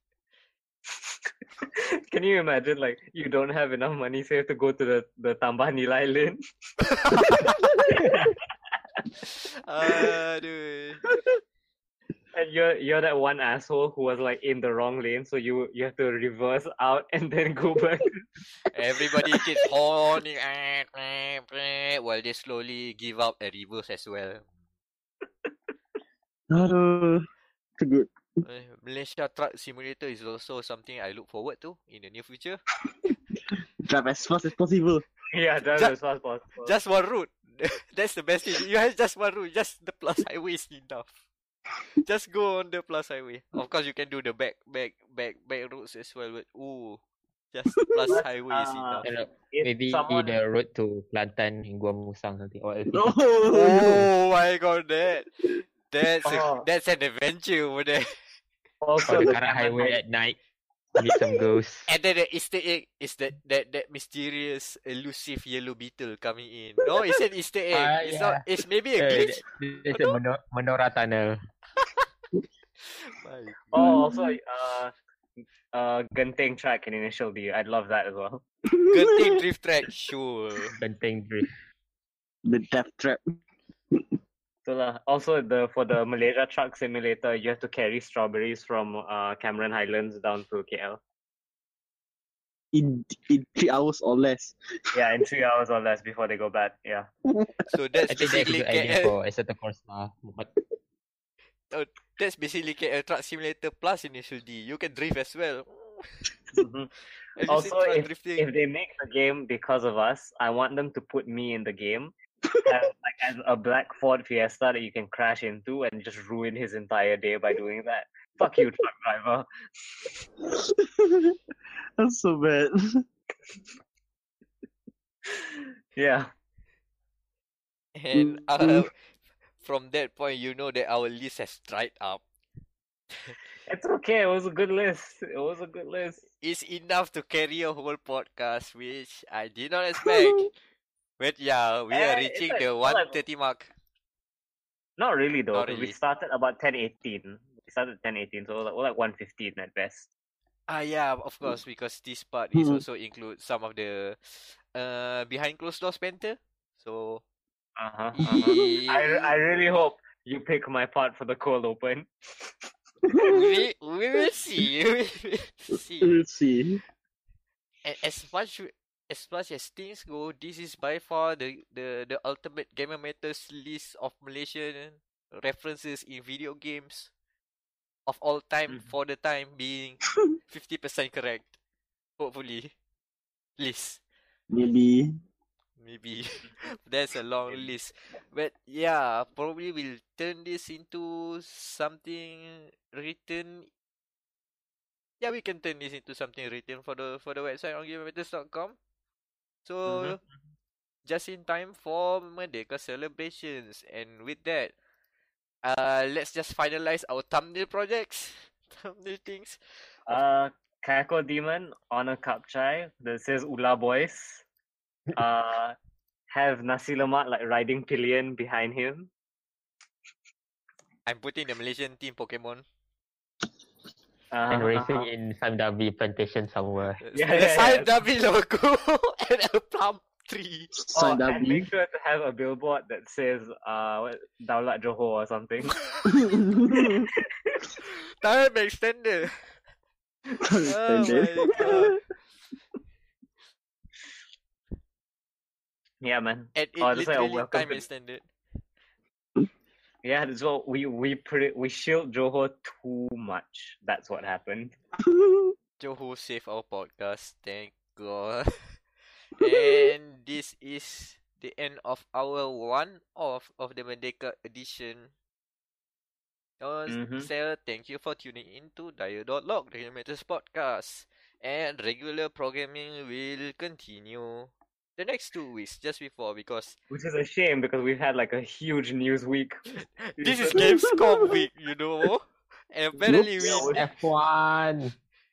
Can you imagine, like, you don't have enough money, so you have to go to the Tambah Nilai lane? Dude. And you're that one asshole who was, like, in the wrong lane, so you have to reverse out and then go back. Everybody keeps horning while they slowly give up a reverse as well. Too good. Malaysia Truck Simulator is also something I look forward to in the near future. Drive as fast as possible. Yeah, drive as fast as possible. Just one route. That's the best thing. You have just one route. Just the plus highway is enough. Just go on the plus highway. Of course, you can do the back roads as well. But just the plus highway is enough. Maybe the road to Kelantan in Gua Musang something. Oh my god, that. That's an adventure over there. Also, the Karat Highway at night. Meet some ghosts. And then the Easter egg is that mysterious, elusive yellow beetle coming in. No, it's an Easter egg. Not. It's maybe a glitch. It's a Menora tunnel. Genting track in Initial D. I'd love that as well. Genting drift track, sure. Genting drift. The death trap. So also for the Malaysia Truck Simulator, you have to carry strawberries from Cameron Highlands down to KL. In 3 hours or less. Yeah, in 3 hours or less before they go bad. Yeah. So that's basically that's basically KL Truck Simulator plus Initial D. You can drift as well. Also, if they make the game because of us, I want them to put me in the game. As a black Ford Fiesta that you can crash into and just ruin his entire day by doing that. Fuck you, truck driver. That's so bad. Yeah. And from that point, you know that our list has dried up. It's okay. It was a good list. It was a good list. It's enough to carry a whole podcast, which I did not expect. But yeah, we are reaching like, the 130 mark. Not really though. Not really. We started about 10:18. We started 10:18, so like 1:15 at best. Ah yeah, of course, because this part is also include some of the behind closed doors banter. So I really hope you pick my part for the cold open. We will see. And as much as things go, this is by far the ultimate Gamer Matters list of Malaysian references in video games of all time, for the time being. 50% correct, hopefully. List. Maybe. That's a long list. But yeah, probably we'll turn this into something written. Yeah, we can turn this into something written for the website on GameMatters.com. So, just in time for Merdeka celebrations. And with that, let's just finalize our thumbnail projects. Thumbnail things. Kayako Demon on a cup chai that says Ular Boys. Have Nasi Lemak like riding pillion behind him. I'm putting the Malaysian team Pokemon. And racing in Sime Darby plantation somewhere. Yeah, Sime Darby logo and a plum tree. Oh, and make sure to have a billboard that says Daulat Johor or something. Time extender. Oh, yeah, man. It literally like time extended. Yeah, so we shield Johor too much. That's what happened. Johor saved our podcast. Thank God. And this is the end of our one-off of the Merdeka edition. So, thank you for tuning in to Dio.log, the Gamer Matters podcast. And regular programming will continue the next 2 weeks, just before, because... Which is a shame, because we've had like a huge news week. This is Gamescom week, you know? And apparently we... F1!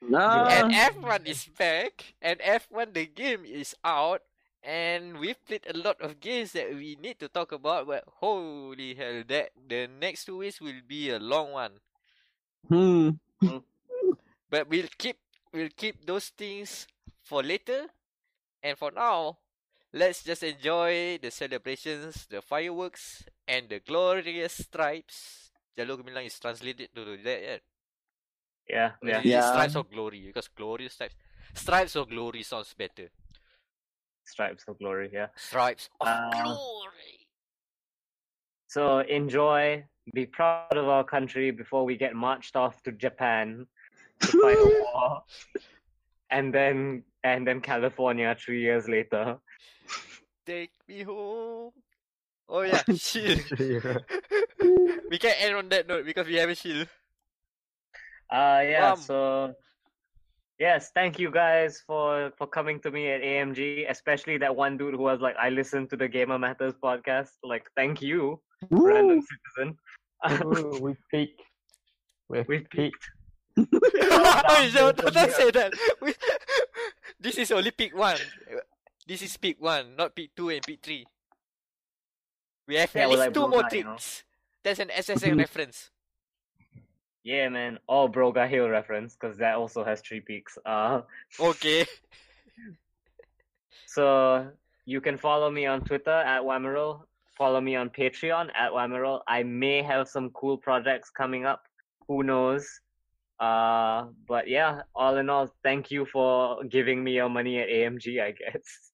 No. And F1 is back, and F1 the game is out, and we've played a lot of games that we need to talk about, but holy hell, that the next 2 weeks will be a long one. But we'll keep those things for later, and for now, let's just enjoy the celebrations, the fireworks, and the glorious stripes. Jalur Gemilang is translated to that, yeah? Yeah. Stripes of glory, because glorious stripes. Stripes of glory sounds better. Stripes of glory, yeah. Stripes of glory. So enjoy, be proud of our country before we get marched off to Japan to fight a war. And then California 3 years later. Take me home. Oh yeah, shield. We can end on that note because we have a shield. So yes, thank you guys for coming to me at AMG, especially that one dude who was like, I listened to the Gamer Matters podcast. Like, thank you, random citizen. We've peaked. Don't say that. This is only peak 1. This is peak 1, not peak 2 and peak 3. We have at least like 2 more things. That's an SSN reference. Yeah, man. Oh, Broga Hill reference, because that also has 3 peaks. Okay. So, you can follow me on Twitter at Wamerl. Follow me on Patreon at Wamerl. I may have some cool projects coming up. Who knows? But yeah, all in all, thank you for giving me your money at AMG, I guess.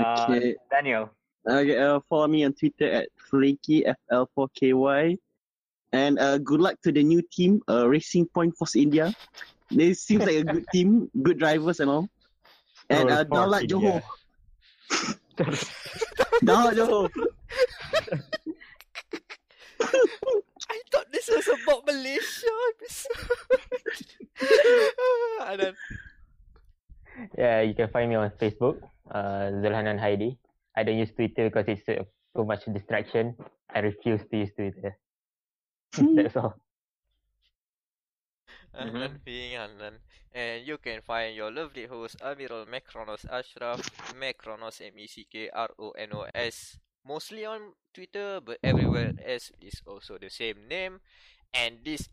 Okay. Daniel. Okay, follow me on Twitter at Flaky, FL4KY. And good luck to the new team, Racing Point Force India. They seems like a good team, good drivers and all. And Daulat Johor. Daulat Johor. I thought this was about Malaysia episode. Yeah, you can find me on Facebook, Zulhanan Heidi. I don't use Twitter because it's too much distraction. I refuse to use Twitter. That's all. And you can find your lovely host Amiral Macronos Ashraf, Macronos M-E-C-K-R-O-N-O-S, mostly on Twitter, but everywhere else is also the same name. And this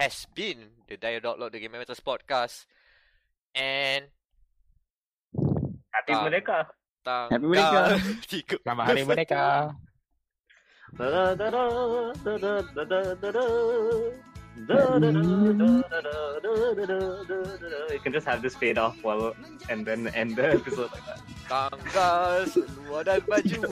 has been the Dialogue Log, the Game Matters podcast. And Happy Merdeka. Happy Merdeka. Selamat Hari Merdeka. You can just have this fade off while and then end the episode like that. Tanggal seluar dan baju.